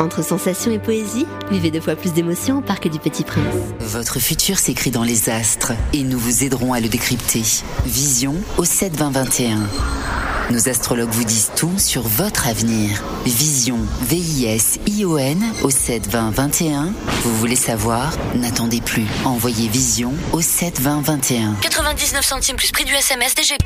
Entre sensations et poésie, vivez 2 fois plus d'émotions au Parc du Petit Prince. Votre futur s'écrit dans les astres et nous vous aiderons à le décrypter. Vision au 7-20-21. Nos astrologues vous disent tout sur votre avenir. Vision, V-I-S-I-O-N au 7-20-21. Vous voulez savoir ? N'attendez plus. Envoyez Vision au 7-20-21. 99 centimes plus prix du SMS DG.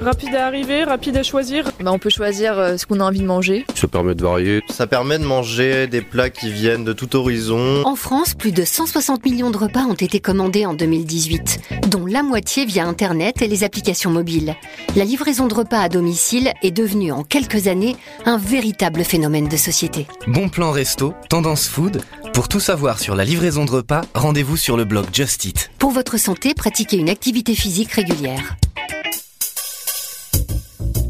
Rapide à arriver, rapide à choisir. On peut choisir ce qu'on a envie de manger. Ça permet de varier. Ça permet de manger des plats qui viennent de tout horizon. En France, plus de 160 millions de repas ont été commandés en 2018, dont la moitié via Internet et les applications mobiles. La livraison de repas à domicile est devenue en quelques années un véritable phénomène de société. Bon plan resto, tendance food. Pour tout savoir sur la livraison de repas, rendez-vous sur le blog Just Eat. Pour votre santé, pratiquez une activité physique régulière.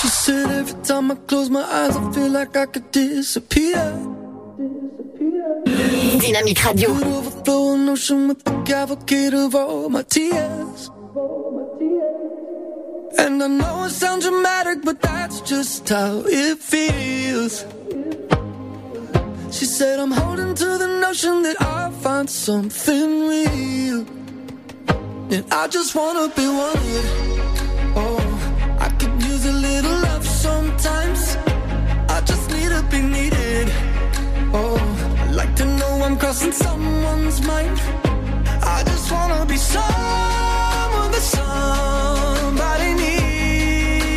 She said every time I close my eyes, I feel like I could disappear. Dynamyk Radio. Could overflow an ocean with the cavalcade of all my tears. And I know it sounds dramatic, but that's just how it feels. She said I'm holding to the notion that I'll find something real. And I just wanna be wanted. Oh. A little love sometimes. I just need to be needed. Oh, I like to know I'm crossing someone's mind. I just wanna be someone that somebody needs.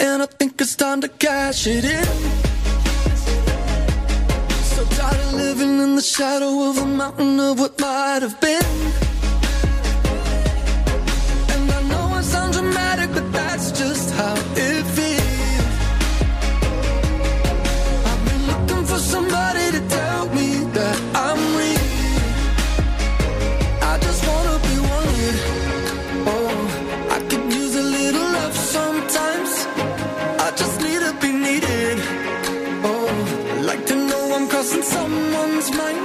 and I think it's time to cash it in. So tired of living in the shadow of a mountain of what might have been. And I know it sounds dramatic, but that's just how it feels. I've been looking for somebody to tell me that I'm real. I just wanna be wanted. In someone's mind,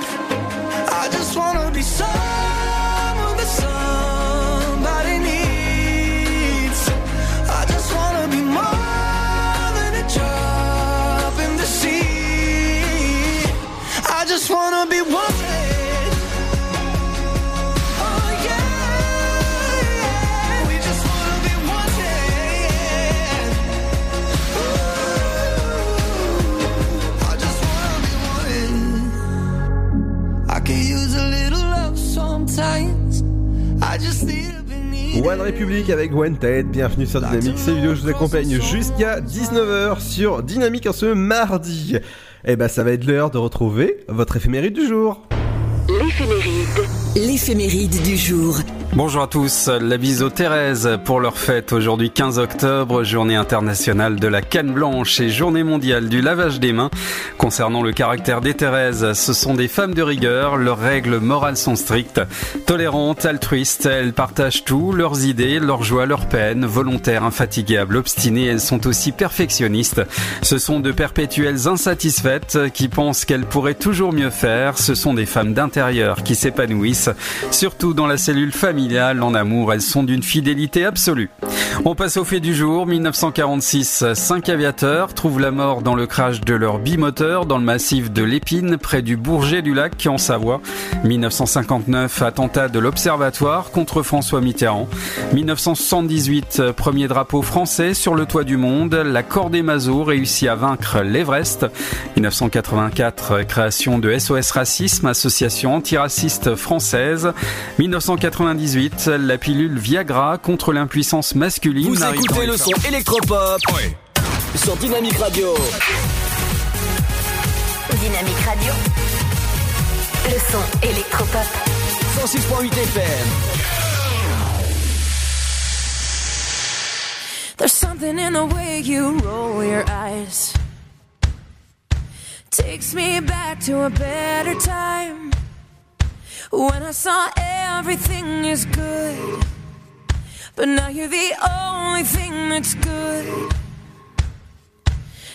I just wanna be someone that somebody needs. I just wanna be more than a drop in the sea. I just wanna be wanted. Oh yeah, we just wanna be wanted. Ooh, I just wanna be wanted. One République avec One Tête, bienvenue sur Dynamyk, c'est Vidéo, je vous accompagne jusqu'à 19h sur Dynamyk en ce mardi. Et bah ça va être l'heure de retrouver votre éphéméride du jour. L'éphéméride du jour. Bonjour à tous, la bise aux Thérèse pour leur fête aujourd'hui 15 octobre, journée internationale de la canne blanche et journée mondiale du lavage des mains. Concernant le caractère des Thérèses, ce sont des femmes de rigueur, leurs règles morales sont strictes, tolérantes, altruistes, elles partagent tout, leurs idées, leurs joies, leurs peines, volontaires, infatigables, obstinées, elles sont aussi perfectionnistes. Ce sont de perpétuelles insatisfaites qui pensent qu'elles pourraient toujours mieux faire, ce sont des femmes d'intérieur qui s'épanouissent, surtout dans la cellule familiale. En amour, elles sont d'une fidélité absolue. On passe au fait du jour. 1946, 5 aviateurs trouvent la mort dans le crash de leur bimoteur dans le massif de l'Épine, près du Bourget du Lac, en Savoie. 1959, attentat de l'Observatoire contre François Mitterrand. 1978, premier drapeau français sur le toit du monde. La Cordée Mazur réussit à vaincre l'Everest. 1984, création de SOS Racisme, association antiraciste française. 1998, la pilule Viagra contre l'impuissance masculine. Vous écoutez le son électropop, oui, sur Dynamyk Radio. Dynamyk Radio, le son électropop, 106.8 FM. There's something in the way you roll your eyes, takes me back to a better time, when I saw everything is good, but now you're the only thing that's good.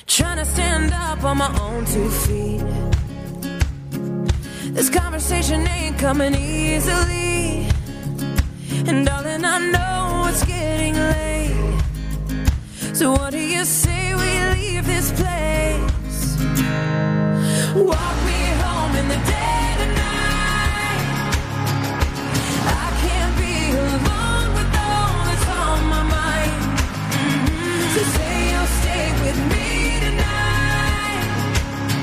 Trying to stand up on my own two feet, this conversation ain't coming easily. And darling, I know it's getting late, so what do you say we leave this place? Walk me home in the day. Say you'll stay with me tonight, 'cause there is so much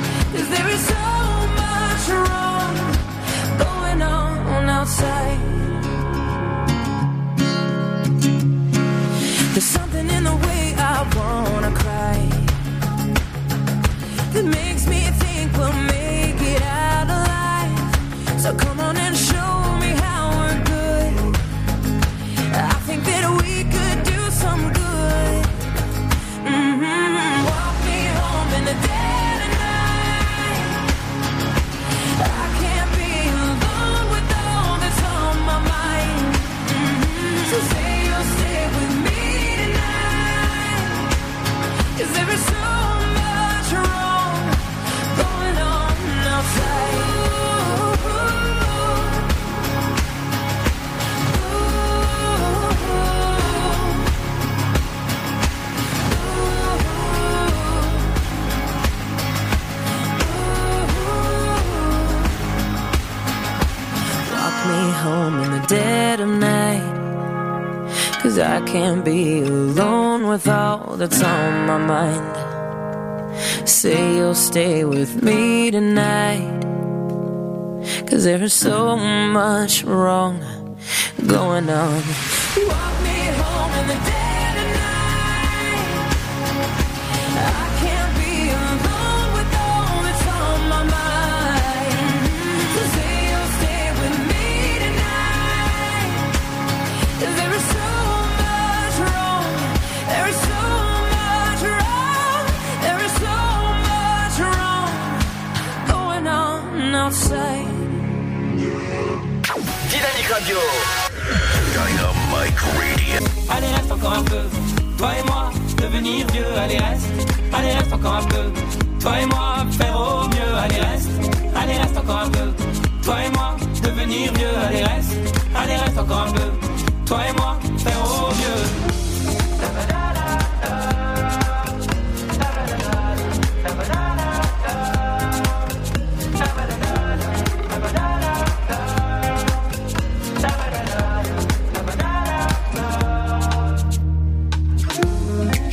wrong going on outside. There's something in the way I wanna cry, that makes me think we'll make it out alive. So come on and show me how we're good. I think that we could do some good. The dead of night, I can't be alone with all that's on my mind. Mm-hmm. So say you'll stay with me tonight, 'cause there is so much wrong going on outside. Ooh, ooh, ooh, ooh. Me home in the dead of night, 'cause I can't be alone with all that's on my mind. Say you'll stay with me tonight, 'cause there is so much wrong going on. Walk me home in the dead of night, Dynamyk Radio. Dynamyk Radio. Allez, reste encore un peu, toi et moi, devenir vieux. Allez, reste encore un peu, toi et moi, faire au mieux. Allez, reste encore un peu, toi et moi, devenir vieux. Allez, reste encore un peu, toi et moi, faire au mieux.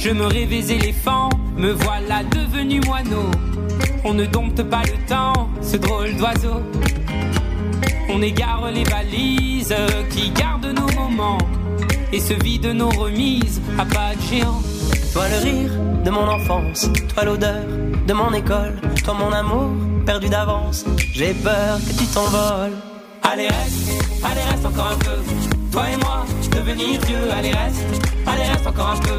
Je me rêvais éléphant, me voilà devenu moineau. On ne dompte pas le temps, ce drôle d'oiseau. On égare les valises qui gardent nos moments et se vident nos remises à pas de géant. Toi le rire de mon enfance, toi l'odeur de mon école, toi mon amour perdu d'avance, j'ai peur que tu t'envoles. Allez reste encore un peu, toi et moi, devenir vieux. Allez reste encore un peu,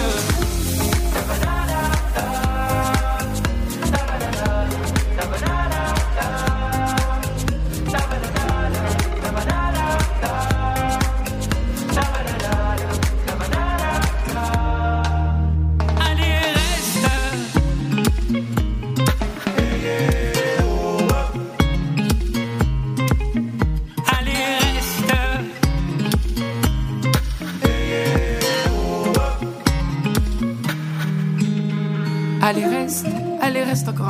Reste encore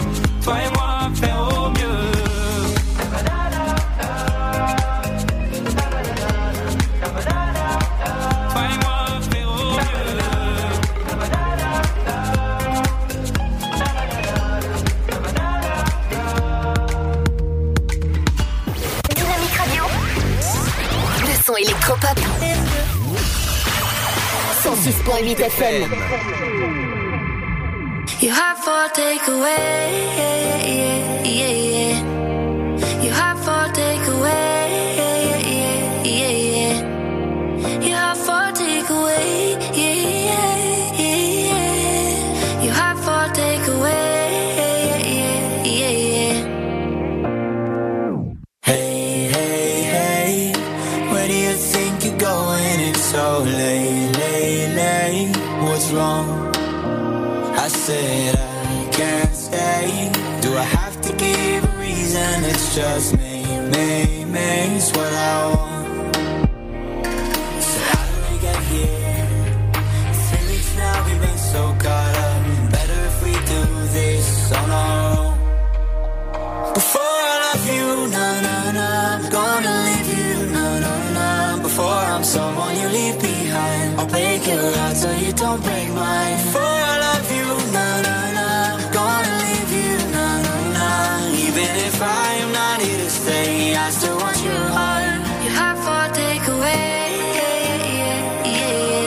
Toi et moi, faire au mieux. Dynamyk Radio, le son électropop. 106.8 FM. You hot for takeaway, yeah, yeah, yeah, yeah. You hot for takeaway, yeah, yeah, yeah, yeah. You hot for takeaway, yeah, yeah, yeah, yeah. You hot for takeaway, yeah, yeah, yeah, yeah. Hey, hey, hey, where do you think you're going? It's so late, late, late. What's wrong? I said I can't stay. Do I have to give a reason? It's just me, me, me. It's what I want. So how did we get here? 3 weeks now, we've been so caught up. Better if we do this on our own. Before I love you, na na na, I'm gonna leave you, na na na. Before I'm someone you leave behind, I'll break your heart so you don't break mine. Before I love you, na na na, I'm gonna leave you, na na na. Even if I am not here to stay, I still want your heart. You have to take away, yeah, yeah, yeah.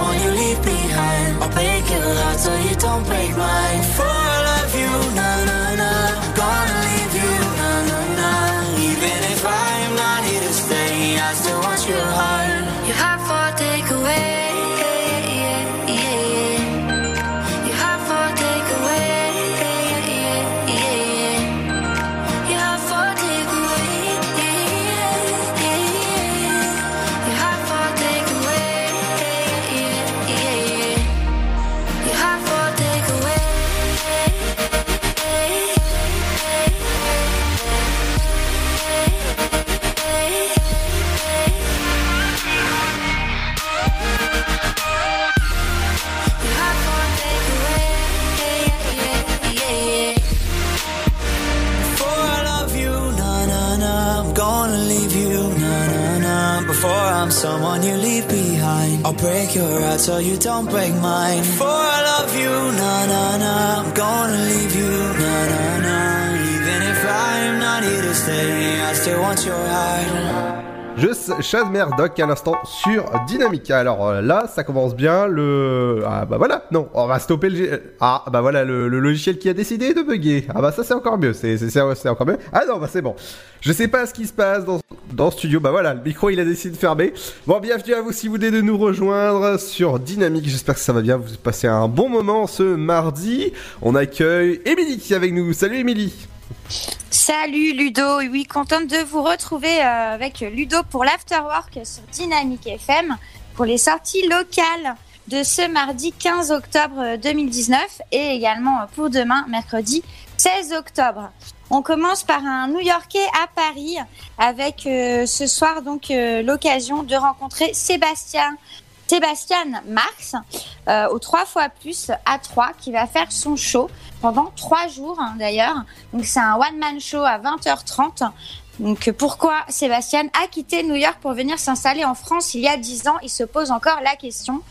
someone you leave behind. I'll break your heart so you don't break mine. For I love you, na na na. Gonna leave you, na na na. Even if I am not here to stay, I still want your heart. Your heart for takeaway. Before I'm someone you leave behind, I'll break your heart so you don't break mine. For I love you, na na na. I'm gonna leave you, na na na. Even if I'm not here to stay, I still want your heart. Chaz Merdoc à l'instant sur Dynamyk. Alors là, ça commence bien. On va stopper le. Ah bah voilà le logiciel qui a décidé de bugger. Ah bah ça c'est encore mieux. C'est encore mieux. Ah non bah c'est bon. Je sais pas ce qui se passe dans ce studio. Bah voilà, le micro il a décidé de fermer. Bon, bienvenue à vous si vous venez de nous rejoindre sur Dynamyk. J'espère que ça va bien. Vous passez un bon moment ce mardi. On accueille Émilie qui est avec nous. Salut Émilie. Salut Ludo, oui, contente de vous retrouver avec Ludo pour l'Afterwork sur Dynamyk FM pour les sorties locales de ce mardi 15 octobre 2019 et également pour demain, mercredi 16 octobre. On commence par un New-Yorkais à Paris avec ce soir donc l'occasion de rencontrer Sébastien Marx au 3x+ à Troyes qui va faire son show pendant 3 jours d'ailleurs. Donc c'est un one-man show à 20h30. Donc pourquoi Sébastien a quitté New York pour venir s'installer en France il y a 10 ans ? Il se pose encore la question.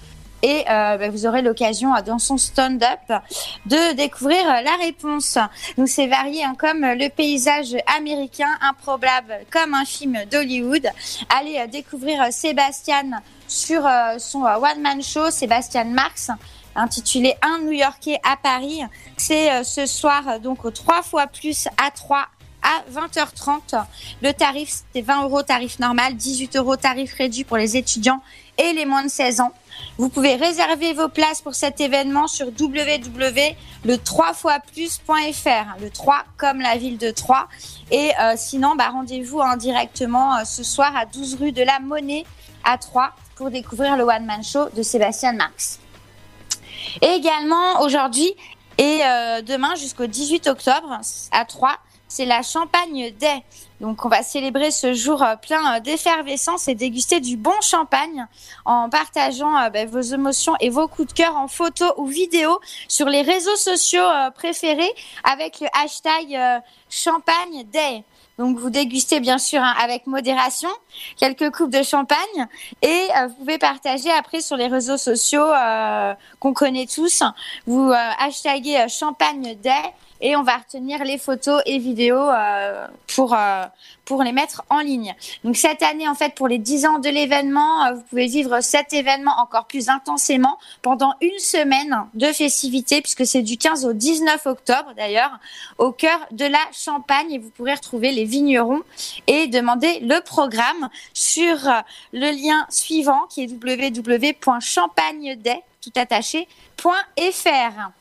Et vous aurez l'occasion dans son stand-up de découvrir la réponse. Donc c'est varié comme le paysage américain, improbable comme un film d'Hollywood. Allez découvrir Sébastien sur son one-man show, Sébastien Marx, intitulé « Un New-Yorkais à Paris ». C'est ce soir donc au 3x+ à Troyes à 20h30. Le tarif, c'est 20 € tarif normal, 18 € tarif réduit pour les étudiants et les moins de 16 ans. Vous pouvez réserver vos places pour cet événement sur www.le3xplus.fr, le 3 comme la ville de Troyes. Et sinon, rendez-vous directement ce soir à 12 rue de la Monnaie à Troyes pour découvrir le one-man show de Sébastien Marx. Et également aujourd'hui et demain jusqu'au 18 octobre à Troyes, c'est la Champagne Day. Donc, on va célébrer ce jour plein d'effervescence et déguster du bon champagne en partageant vos émotions et vos coups de cœur en photo ou vidéo sur les réseaux sociaux préférés avec le hashtag Champagne Day. Donc, vous dégustez bien sûr avec modération quelques coupes de champagne et vous pouvez partager après sur les réseaux sociaux qu'on connaît tous. Vous hashtaguez Champagne Day. Et on va retenir les photos et vidéos pour les mettre en ligne. Donc cette année, en fait, pour les 10 ans de l'événement, vous pouvez vivre cet événement encore plus intensément pendant une semaine de festivités, puisque c'est du 15 au 19 octobre d'ailleurs, au cœur de la Champagne. Et vous pourrez retrouver les vignerons et demander le programme sur le lien suivant qui est www.champagneday.fr.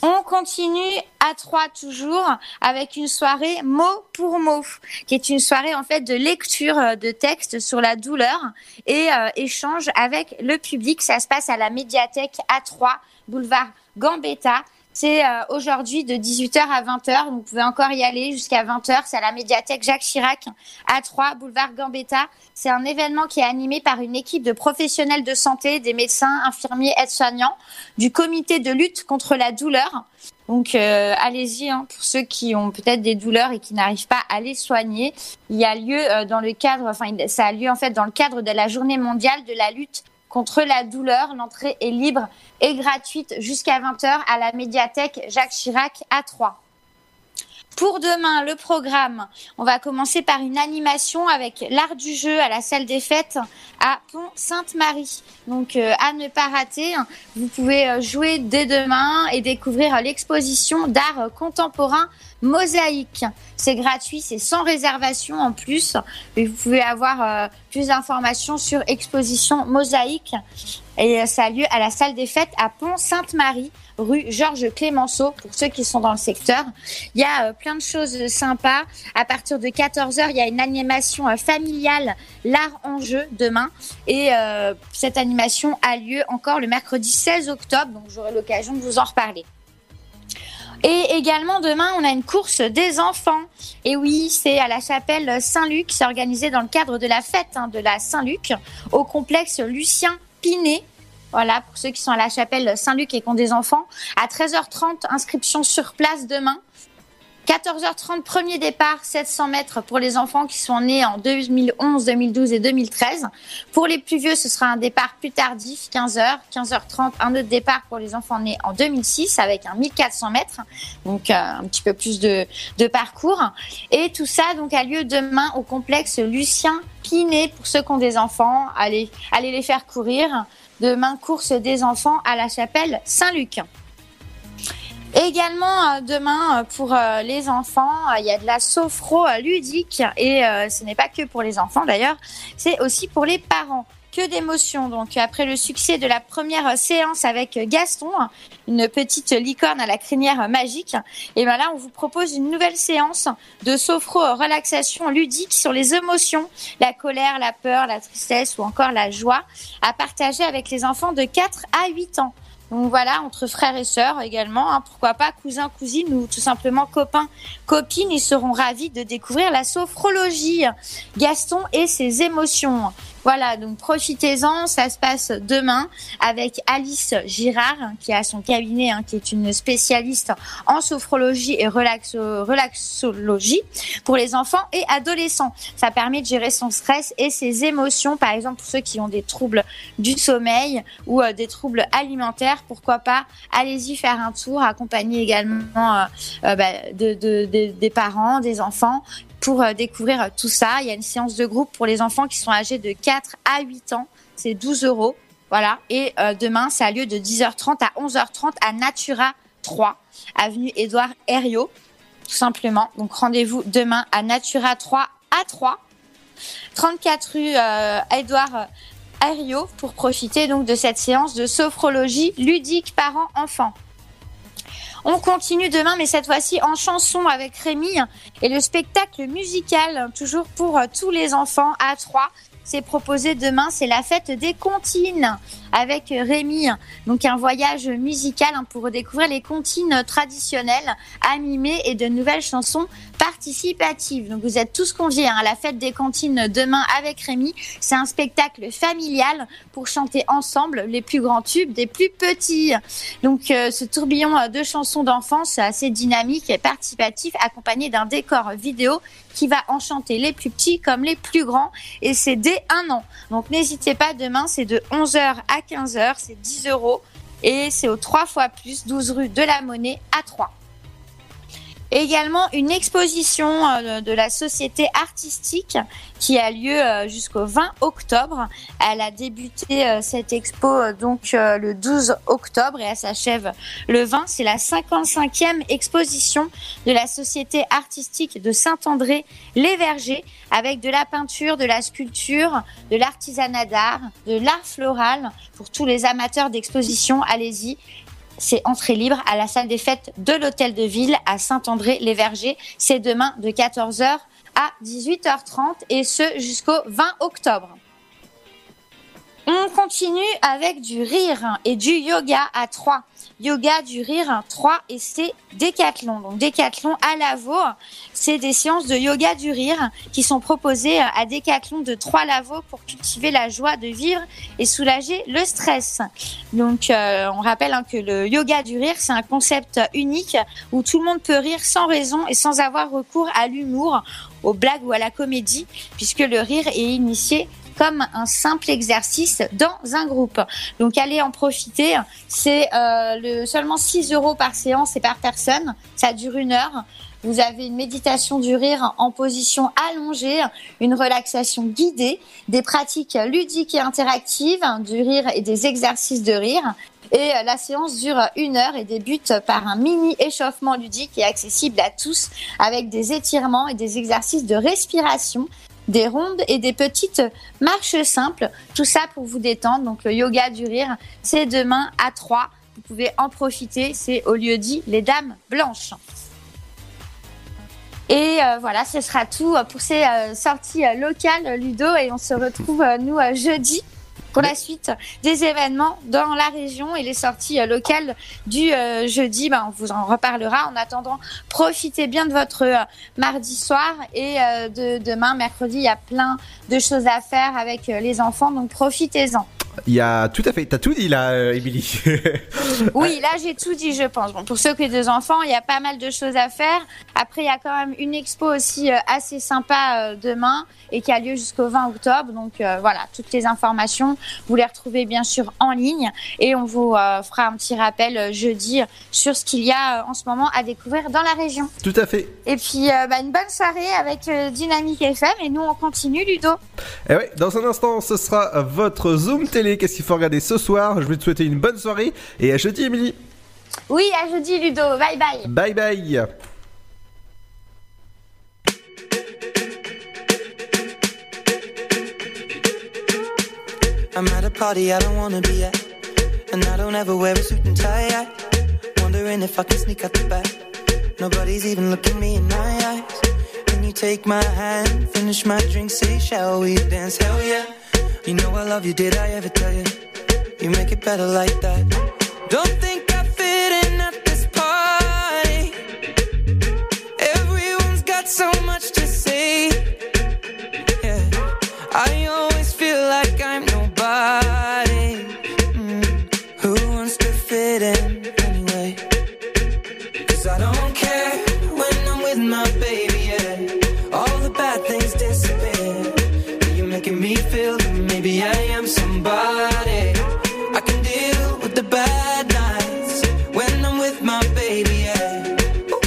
On continue à Troyes toujours avec une soirée mot pour mot, qui est une soirée en fait de lecture de textes sur la douleur et échange avec le public. Ça se passe à la médiathèque à Troyes, boulevard Gambetta. C'est aujourd'hui de 18h à 20h. Vous pouvez encore y aller jusqu'à 20h. C'est à la médiathèque Jacques Chirac à Troyes, boulevard Gambetta. C'est un événement qui est animé par une équipe de professionnels de santé, des médecins, infirmiers, aides-soignants, du comité de lutte contre la douleur. Donc, allez-y pour ceux qui ont peut-être des douleurs et qui n'arrivent pas à les soigner. Il y a lieu ça a lieu en fait dans le cadre de la Journée mondiale de la lutte contre la douleur. L'entrée est libre et gratuite jusqu'à 20h à la médiathèque Jacques Chirac à Troyes. Pour demain, le programme, on va commencer par une animation avec l'art du jeu à la salle des fêtes à Pont-Sainte-Marie. Donc à ne pas rater, vous pouvez jouer dès demain et découvrir l'exposition d'art contemporain mosaïque. C'est gratuit, c'est sans réservation en plus. Et vous pouvez avoir plus d'informations sur exposition mosaïque. Et ça a lieu à la salle des fêtes à Pont-Sainte-Marie, rue Georges Clémenceau, pour ceux qui sont dans le secteur. Il y a plein de choses sympas. À partir de 14h, il y a une animation familiale, l'art en jeu, demain. Et cette animation a lieu encore le mercredi 16 octobre, donc j'aurai l'occasion de vous en reparler. Et également, demain, on a une course des enfants. Et oui, c'est à la chapelle Saint-Luc. C'est organisé dans le cadre de la fête de la Saint-Luc au complexe Lucien Pinet. Voilà, pour ceux qui sont à la chapelle Saint-Luc et qui ont des enfants. À 13h30, inscription sur place demain. 14h30, premier départ, 700 mètres pour les enfants qui sont nés en 2011, 2012 et 2013. Pour les plus vieux, ce sera un départ plus tardif, 15h. 15h30, un autre départ pour les enfants nés en 2006 avec un 1400 mètres. Donc, un petit peu plus de parcours. Et tout ça, donc, a lieu demain au complexe Lucien Pinet. Pour ceux qui ont des enfants, allez les faire courir. Demain, course des enfants à la chapelle Saint-Luc. Également, demain, pour les enfants, il y a de la sophro ludique et ce n'est pas que pour les enfants d'ailleurs, c'est aussi pour les parents. Que d'émotions, donc après le succès de la première séance avec Gaston, une petite licorne à la crinière magique, et bien là on vous propose une nouvelle séance de sophro-relaxation ludique sur les émotions, la colère, la peur, la tristesse ou encore la joie, à partager avec les enfants de 4 à 8 ans. Donc voilà, entre frères et sœurs également, pourquoi pas cousins, cousines ou tout simplement copains, copines, ils seront ravis de découvrir la sophrologie, Gaston et ses émotions. Voilà, donc profitez-en, ça se passe demain avec Alice Girard qui a son cabinet, qui est une spécialiste en sophrologie et relaxologie pour les enfants et adolescents. Ça permet de gérer son stress et ses émotions, par exemple pour ceux qui ont des troubles du sommeil ou des troubles alimentaires, pourquoi pas, allez-y faire un tour, accompagner également des parents, des enfants, pour découvrir tout ça. Il y a une séance de groupe pour les enfants qui sont âgés de 4 à 8 ans. C'est 12 €. Voilà. Et demain, ça a lieu de 10h30 à 11h30 à Natura 3, avenue Édouard Herriot, tout simplement. Donc, rendez-vous demain à Natura 3 à 3, 34 rue Édouard Herriot, pour profiter donc de cette séance de sophrologie ludique parents-enfants. On continue demain, mais cette fois-ci en chanson avec Rémi et le spectacle musical, toujours pour tous les enfants à 3. C'est proposé demain, c'est la fête des comptines avec Rémi. Donc un voyage musical pour redécouvrir les comptines traditionnelles, animées et de nouvelles chansons participatives. Donc vous êtes tous conviés à la fête des comptines demain avec Rémi. C'est un spectacle familial pour chanter ensemble les plus grands tubes des plus petits. Donc ce tourbillon de chansons d'enfance assez dynamique et participatif, accompagné d'un décor vidéo qui va enchanter les plus petits comme les plus grands, et c'est dès 1 an. Donc n'hésitez pas, demain c'est de 11h à 15h, c'est 10 € et c'est au 3 fois plus, 12 rue de la Monnaie à 3. Également une exposition de la Société artistique qui a lieu jusqu'au 20 octobre. Elle a débuté cette expo donc le 12 octobre et elle s'achève le 20. C'est la 55e exposition de la Société artistique de Saint-André-les-Vergers, avec de la peinture, de la sculpture, de l'artisanat d'art, de l'art floral. Pour tous les amateurs d'exposition, allez-y. C'est entrée libre à la salle des fêtes de l'Hôtel de Ville à Saint-André-les-Vergers. C'est demain de 14h à 18h30 et ce jusqu'au 20 octobre. On continue avec du rire et du yoga à 3. Yoga, du rire, 3, et c'est Décathlon. Donc Décathlon à Lavaux, c'est des séances de yoga du rire qui sont proposées à Décathlon de 3 Lavaux pour cultiver la joie de vivre et soulager le stress. Donc on rappelle que le yoga du rire, c'est un concept unique où tout le monde peut rire sans raison et sans avoir recours à l'humour, aux blagues ou à la comédie, puisque le rire est initié comme un simple exercice dans un groupe. Donc, allez en profiter. C'est seulement 6 € par séance et par personne. Ça dure 1 heure. Vous avez une méditation du rire en position allongée, une relaxation guidée, des pratiques ludiques et interactives, du rire et des exercices de rire. Et la séance dure 1 heure et débute par un mini échauffement ludique et accessible à tous avec des étirements et des exercices de respiration, des rondes et des petites marches simples. Tout ça pour vous détendre. Donc le yoga du rire, c'est demain à 3. Vous pouvez en profiter. C'est au lieu-dit les Dames Blanches. Et voilà, ce sera tout pour ces sorties locales, Ludo. Et on se retrouve, nous, jeudi. Pour la suite des événements dans la région et les sorties locales du jeudi, on vous en reparlera. En attendant, profitez bien de votre mardi soir et de demain, mercredi. Il y a plein de choses à faire avec les enfants, donc profitez-en. Il y a tout à fait, t'as tout dit là, Émilie. Oui, là j'ai tout dit, je pense. Bon, pour ceux qui ont des enfants, il y a pas mal de choses à faire. Après, il y a quand même une expo aussi assez sympa demain et qui a lieu jusqu'au 20 octobre. Donc voilà, toutes les informations, vous les retrouvez bien sûr en ligne et on vous fera un petit rappel jeudi sur ce qu'il y a en ce moment à découvrir dans la région. Tout à fait. Et puis une bonne soirée avec Dynamyk FM et nous on continue, Ludo. Et oui, dans un instant, ce sera votre Zoom Télé. Qu'est-ce qu'il faut regarder ce soir? Je vais te souhaiter une bonne soirée et à jeudi, Émilie. Oui, à jeudi, Ludo. Bye bye. Bye bye. I'm at a party I don't wanna be at, and I don't ever wear a suit and tie. Wondering if I can sneak out the back. Nobody's even looking me in my eyes. Can you take my hand, finish my drink, say shall we dance? Hell yeah. You know I love you, did I ever tell you? You make it better like that. Don't think I fit in at this party. Everyone's got so much to say. Yeah. I always feel like I'm nobody. Who wants to fit in anyway? Cause I don't care when I'm with my baby, yeah. All the bad things disappear. You're making me feel maybe I am somebody. I can deal with the bad nights when I'm with my baby, yeah. Ooh.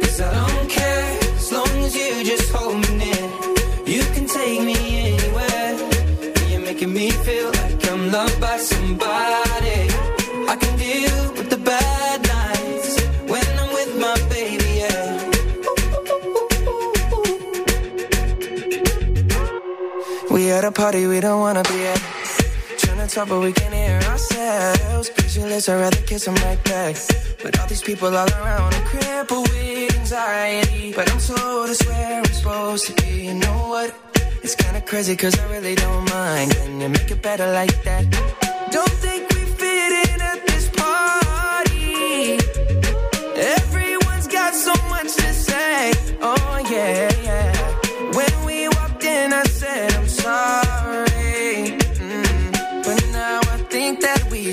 Cause I don't care as long as you just hold me near. You can take me anywhere. You're making me feel like I'm loved by somebody. I can deal with the bad nights when I'm with my baby, yeah. We at a party we don't wanna be at. Trying to talk but we can't hear ourselves. Speechless, I'd rather kiss them right back. With all these people all around, I'm crippled with anxiety. But I'm told it's where I'm supposed to be. You know what? It's kinda crazy cause I really don't mind. Can you make it better like that? Don't think we fit in at this party. Everyone's got so much to say. Oh yeah. When we walked in I said I'm sorry, but now I think that we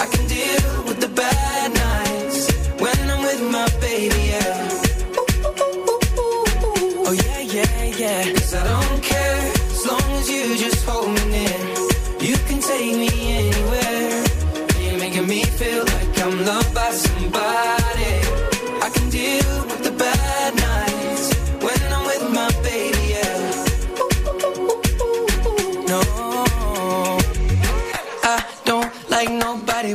I can deal with the bad nights when I'm with my baby, yeah. Ooh. Oh yeah. Cause I don't care as long as you just hold me near. You can take me anywhere. You're making me feel like I'm loved by somebody. I can deal with the bad nights when I'm with my baby, yeah. No, I don't like nobody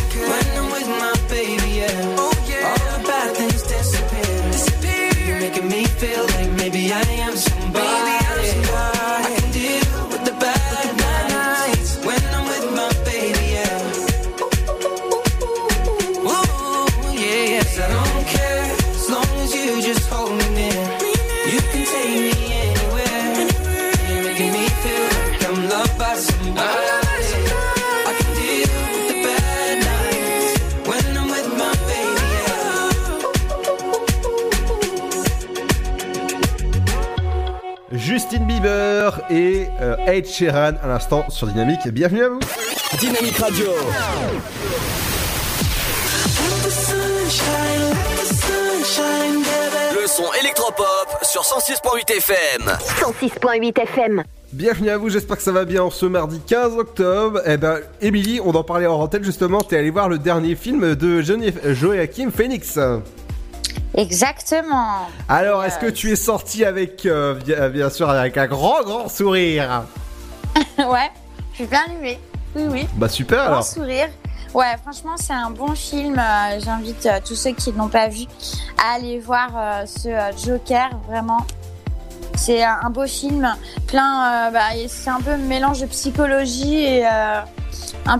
when I'm with my baby, yeah. Oh, yeah. All the bad things disappear. You're making me feel like maybe I am somebody. I can deal with the bad nights when I'm with my baby, yeah. Ooh, yeah. Cause I don't care as long as you just hold me near. You can take me anywhere. You're making me feel like I'm loved by somebody. I can deal with the bad night. et Ed Sheeran à l'instant sur Dynamyk. Bienvenue à vous. Dynamyk Radio. Le son électropop sur 106.8 FM. 106.8 FM. Bienvenue à vous, j'espère que ça va bien en ce mardi 15 octobre. Eh ben, Émilie, on en parlait en antenne justement, t'es allée voir le dernier film de Joaquin Phoenix. Exactement. Alors, est-ce que tu es sortie avec, bien sûr, avec un grand sourire? Ouais, je suis bien allumée. Oui, oui. Bah super alors. Grand sourire. Ouais, franchement, c'est un bon film. J'invite tous ceux qui ne l'ont pas vu à aller voir ce Joker, vraiment. C'est un beau film, plein, c'est un peu un mélange de psychologie et un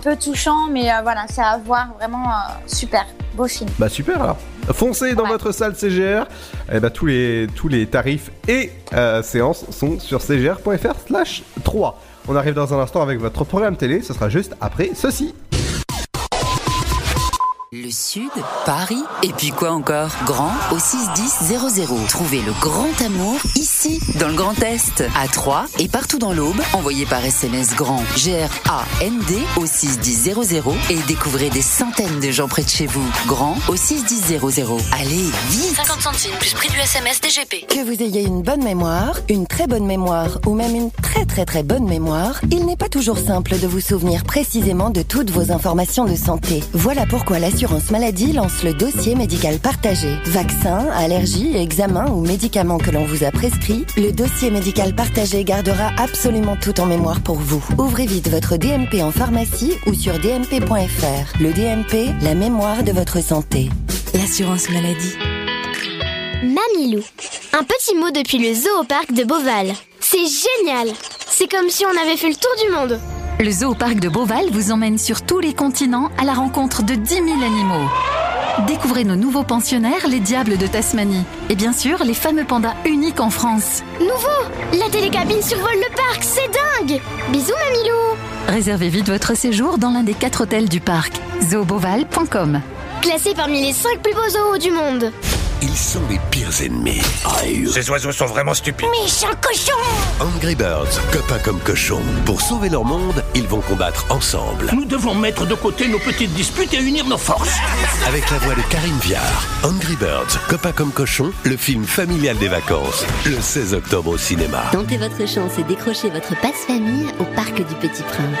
peu touchant, mais voilà, c'est à voir, vraiment super, beau film. Bah super alors, foncez dans votre salle CGR, et tous les tarifs et séances sont sur cgr.fr/3. On arrive dans un instant avec votre programme télé, ce sera juste après ceci. Le Sud, Paris, et puis quoi encore ? Grand au 610 00. Trouvez le grand amour ici, dans le Grand Est, à Troyes et partout dans l'Aube. Envoyez par SMS GRAND, G-R-A-N-D au 610 00 et découvrez des centaines de gens près de chez vous. Grand au 610 00. Allez, vite ! 50 centimes plus prix du SMS DGP. Que vous ayez une bonne mémoire, une très bonne mémoire ou même une très très très bonne mémoire, il n'est pas toujours simple de vous souvenir précisément de toutes vos informations de santé. Voilà pourquoi la Assurance Maladie lance le dossier médical partagé. Vaccins, allergies, examens ou médicaments que l'on vous a prescrits, le dossier médical partagé gardera absolument tout en mémoire pour vous. Ouvrez vite votre DMP en pharmacie ou sur dmp.fr. Le DMP, la mémoire de votre santé. L'assurance maladie. Mamilou. Un petit mot depuis le zoo au parc de Beauval. C'est génial! C'est comme si on avait fait le tour du monde. Le Zoo Parc de Beauval vous emmène sur tous les continents à la rencontre de 10 000 animaux. Découvrez nos nouveaux pensionnaires, les diables de Tasmanie. Et bien sûr, les fameux pandas uniques en France. Nouveau ! La télécabine survole le parc, c'est dingue ! Bisous, Mamilou ! Réservez vite votre séjour dans l'un des 4 hôtels du parc. zooboval.com. Classé parmi les 5 plus beaux zoos du monde. Ils sont les pires ennemis. Aïe. Ces oiseaux sont vraiment stupides. Méchants cochons! Angry Birds, copains comme cochons. Pour sauver leur monde, ils vont combattre ensemble. Nous devons mettre de côté nos petites disputes et unir nos forces. Avec la voix de Karin Viard, Angry Birds, copains comme cochons, le film familial des vacances. Le 16 octobre au cinéma. Tentez votre chance et décrochez votre passe-famille au Parc du Petit Prince.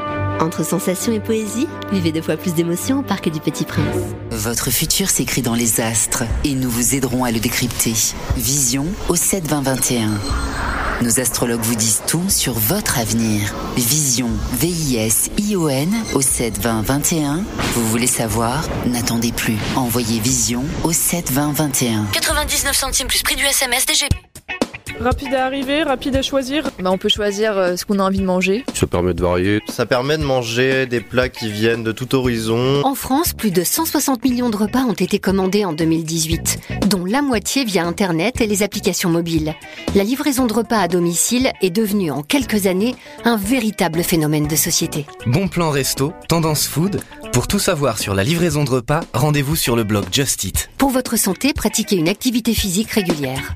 Entre sensations et poésie, vivez 2 fois plus d'émotions au Parc du Petit Prince. Votre futur s'écrit dans les astres et nous vous aiderons à le décrypter. Vision au 7-20-21. Nos astrologues vous disent tout sur votre avenir. Vision, V-I-S-I-O-N au 7-20-21. Vous voulez savoir ? N'attendez plus. Envoyez Vision au 7-20-21. 99 centimes plus prix du SMS DG. Rapide à arriver, rapide à choisir. On peut choisir ce qu'on a envie de manger. Ça permet de varier. Ça permet de manger des plats qui viennent de tout horizon. En France, plus de 160 millions de repas ont été commandés en 2018, dont la moitié via Internet et les applications mobiles. La livraison de repas à domicile est devenue en quelques années un véritable phénomène de société. Bon plan resto, tendance food. Pour tout savoir sur la livraison de repas, rendez-vous sur le blog Just Eat. Pour votre santé, pratiquez une activité physique régulière.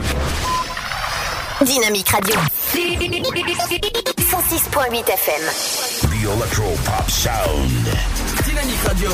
Dynamyk Radio. 106.8 FM. The electro-pop sound. Dynamyk Radio.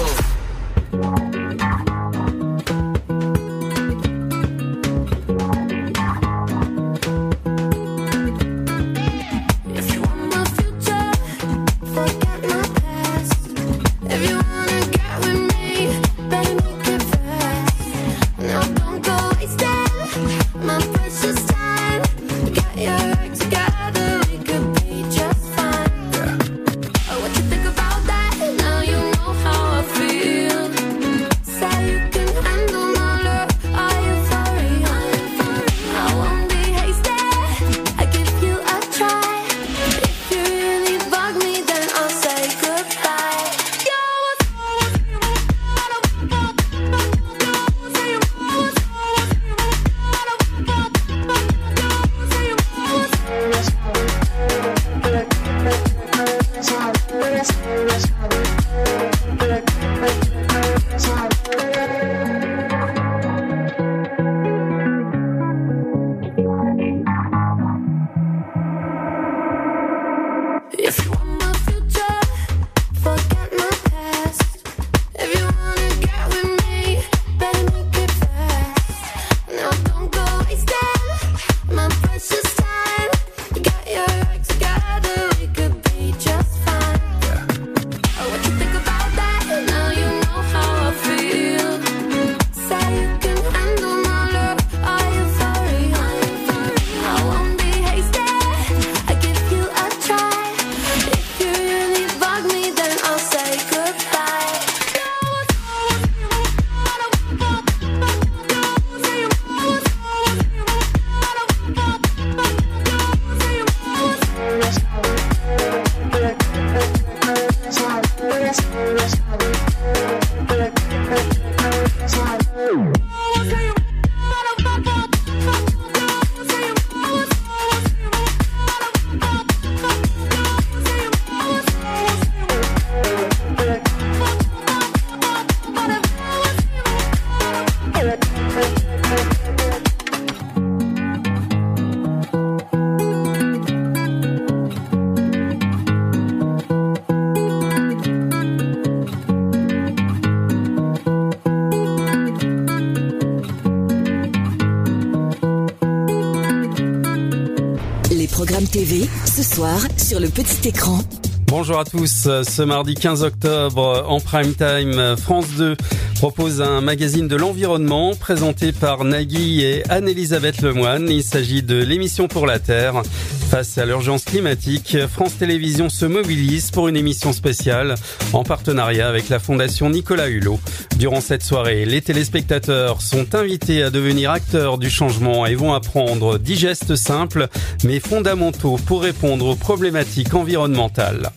TV, ce soir, sur le petit écran. Bonjour à tous, ce mardi 15 octobre, en prime time, France 2 propose un magazine de l'environnement présenté par Nagui et Anne-Elisabeth Lemoine. Il s'agit de l'émission Pour la Terre. Face à l'urgence climatique, France Télévisions se mobilise pour une émission spéciale en partenariat avec la Fondation Nicolas Hulot. Durant cette soirée, les téléspectateurs sont invités à devenir acteurs du changement et vont apprendre 10 gestes simples mais fondamentaux pour répondre aux problématiques environnementales.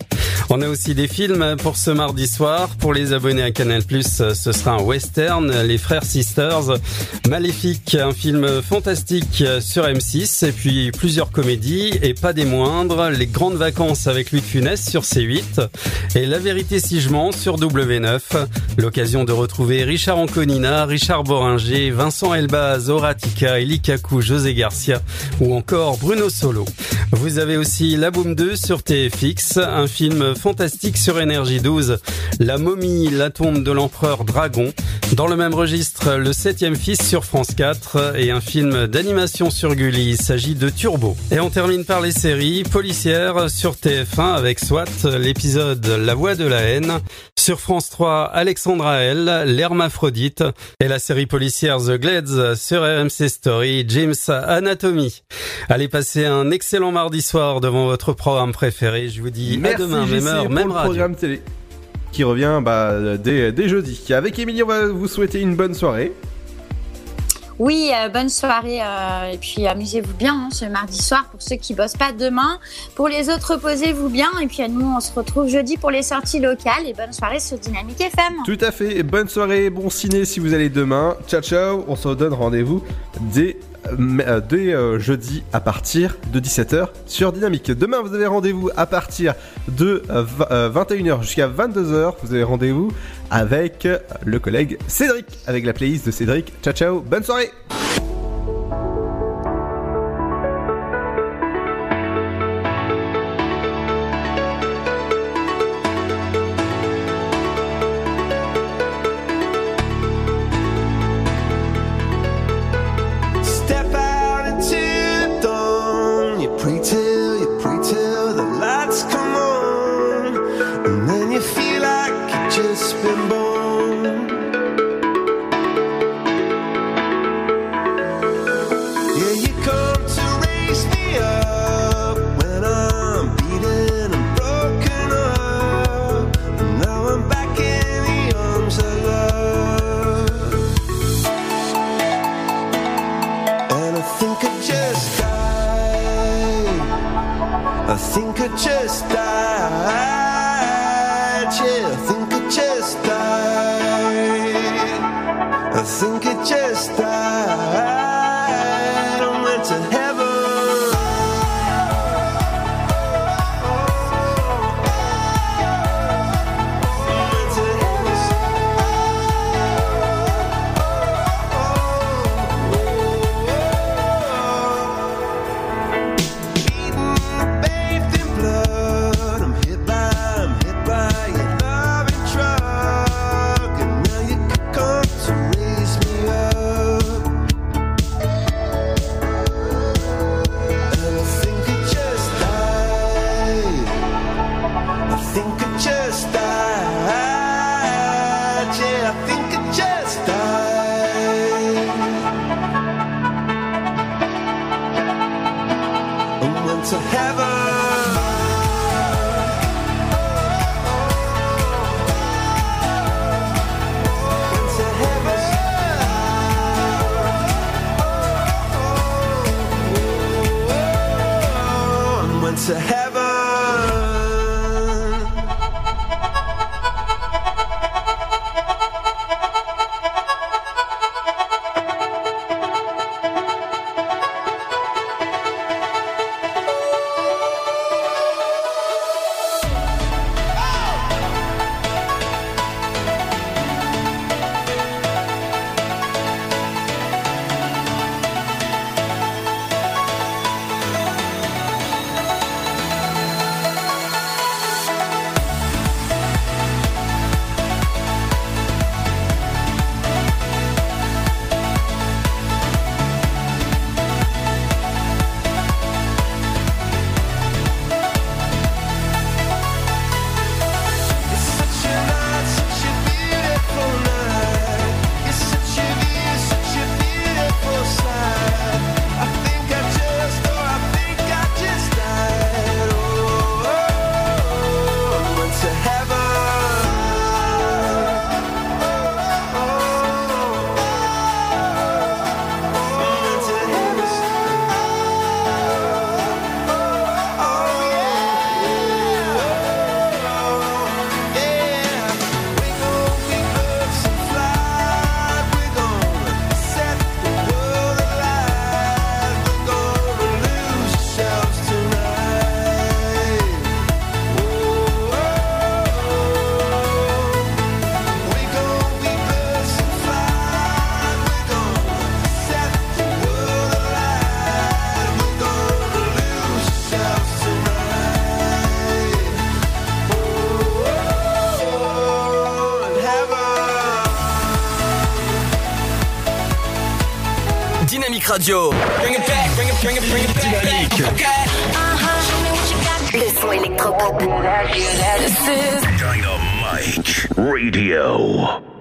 On a aussi des films pour ce mardi soir. Pour les abonnés à Canal+, ce sera un western, Les Frères Sisters, Maléfique, un film fantastique sur M6, et puis plusieurs comédies, et pas des moindres, Les Grandes Vacances avec Louis de Funès sur C8, et La Vérité si je mens sur W9. L'occasion de retrouver Richard Anconina, Richard Boringer, Vincent Elbaz, Horatica, Eli Kaku, José Garcia, ou encore Bruno Solo. Vous avez aussi La Boum 2 sur TFX, un film fantastique sur Énergie 12, La Momie, la tombe de l'empereur Dragon. Dans le même registre, Le 7ème Fils sur France 4 et un film d'animation sur Gulli, il s'agit de Turbo. Et on termine par les séries policières sur TF1 avec SWAT, l'épisode La Voix de la haine. Sur France 3, Alexandra L, L'Hermaphrodite, et la série policière The Glades sur RMC Story, James Anatomy. Allez passer un excellent mardi soir devant votre programme préféré. Je vous dis à demain, même heure, même radio. Programme télé qui revient dès jeudi. Avec Émilie, on va vous souhaiter une bonne soirée. Oui, bonne soirée et puis amusez-vous bien ce mardi soir pour ceux qui bossent pas demain. Pour les autres, reposez-vous bien et puis nous, on se retrouve jeudi pour les sorties locales et bonne soirée sur Dynamyk FM. Tout à fait, et bonne soirée, bon ciné si vous allez demain. Ciao, ciao, on se donne rendez-vous dès jeudi à partir de 17h sur Dynamyk. Demain, vous avez rendez-vous à partir de 21h jusqu'à 22h. Vous avez rendez-vous avec le collègue Cédric, avec la playlist de Cédric. Ciao, ciao, bonne soirée. I think I just died. I went to heaven. To heaven. Radio. Bring it back, bring it, bring it, bring it back. Okay. Le son électropop. Dynamyk Radio.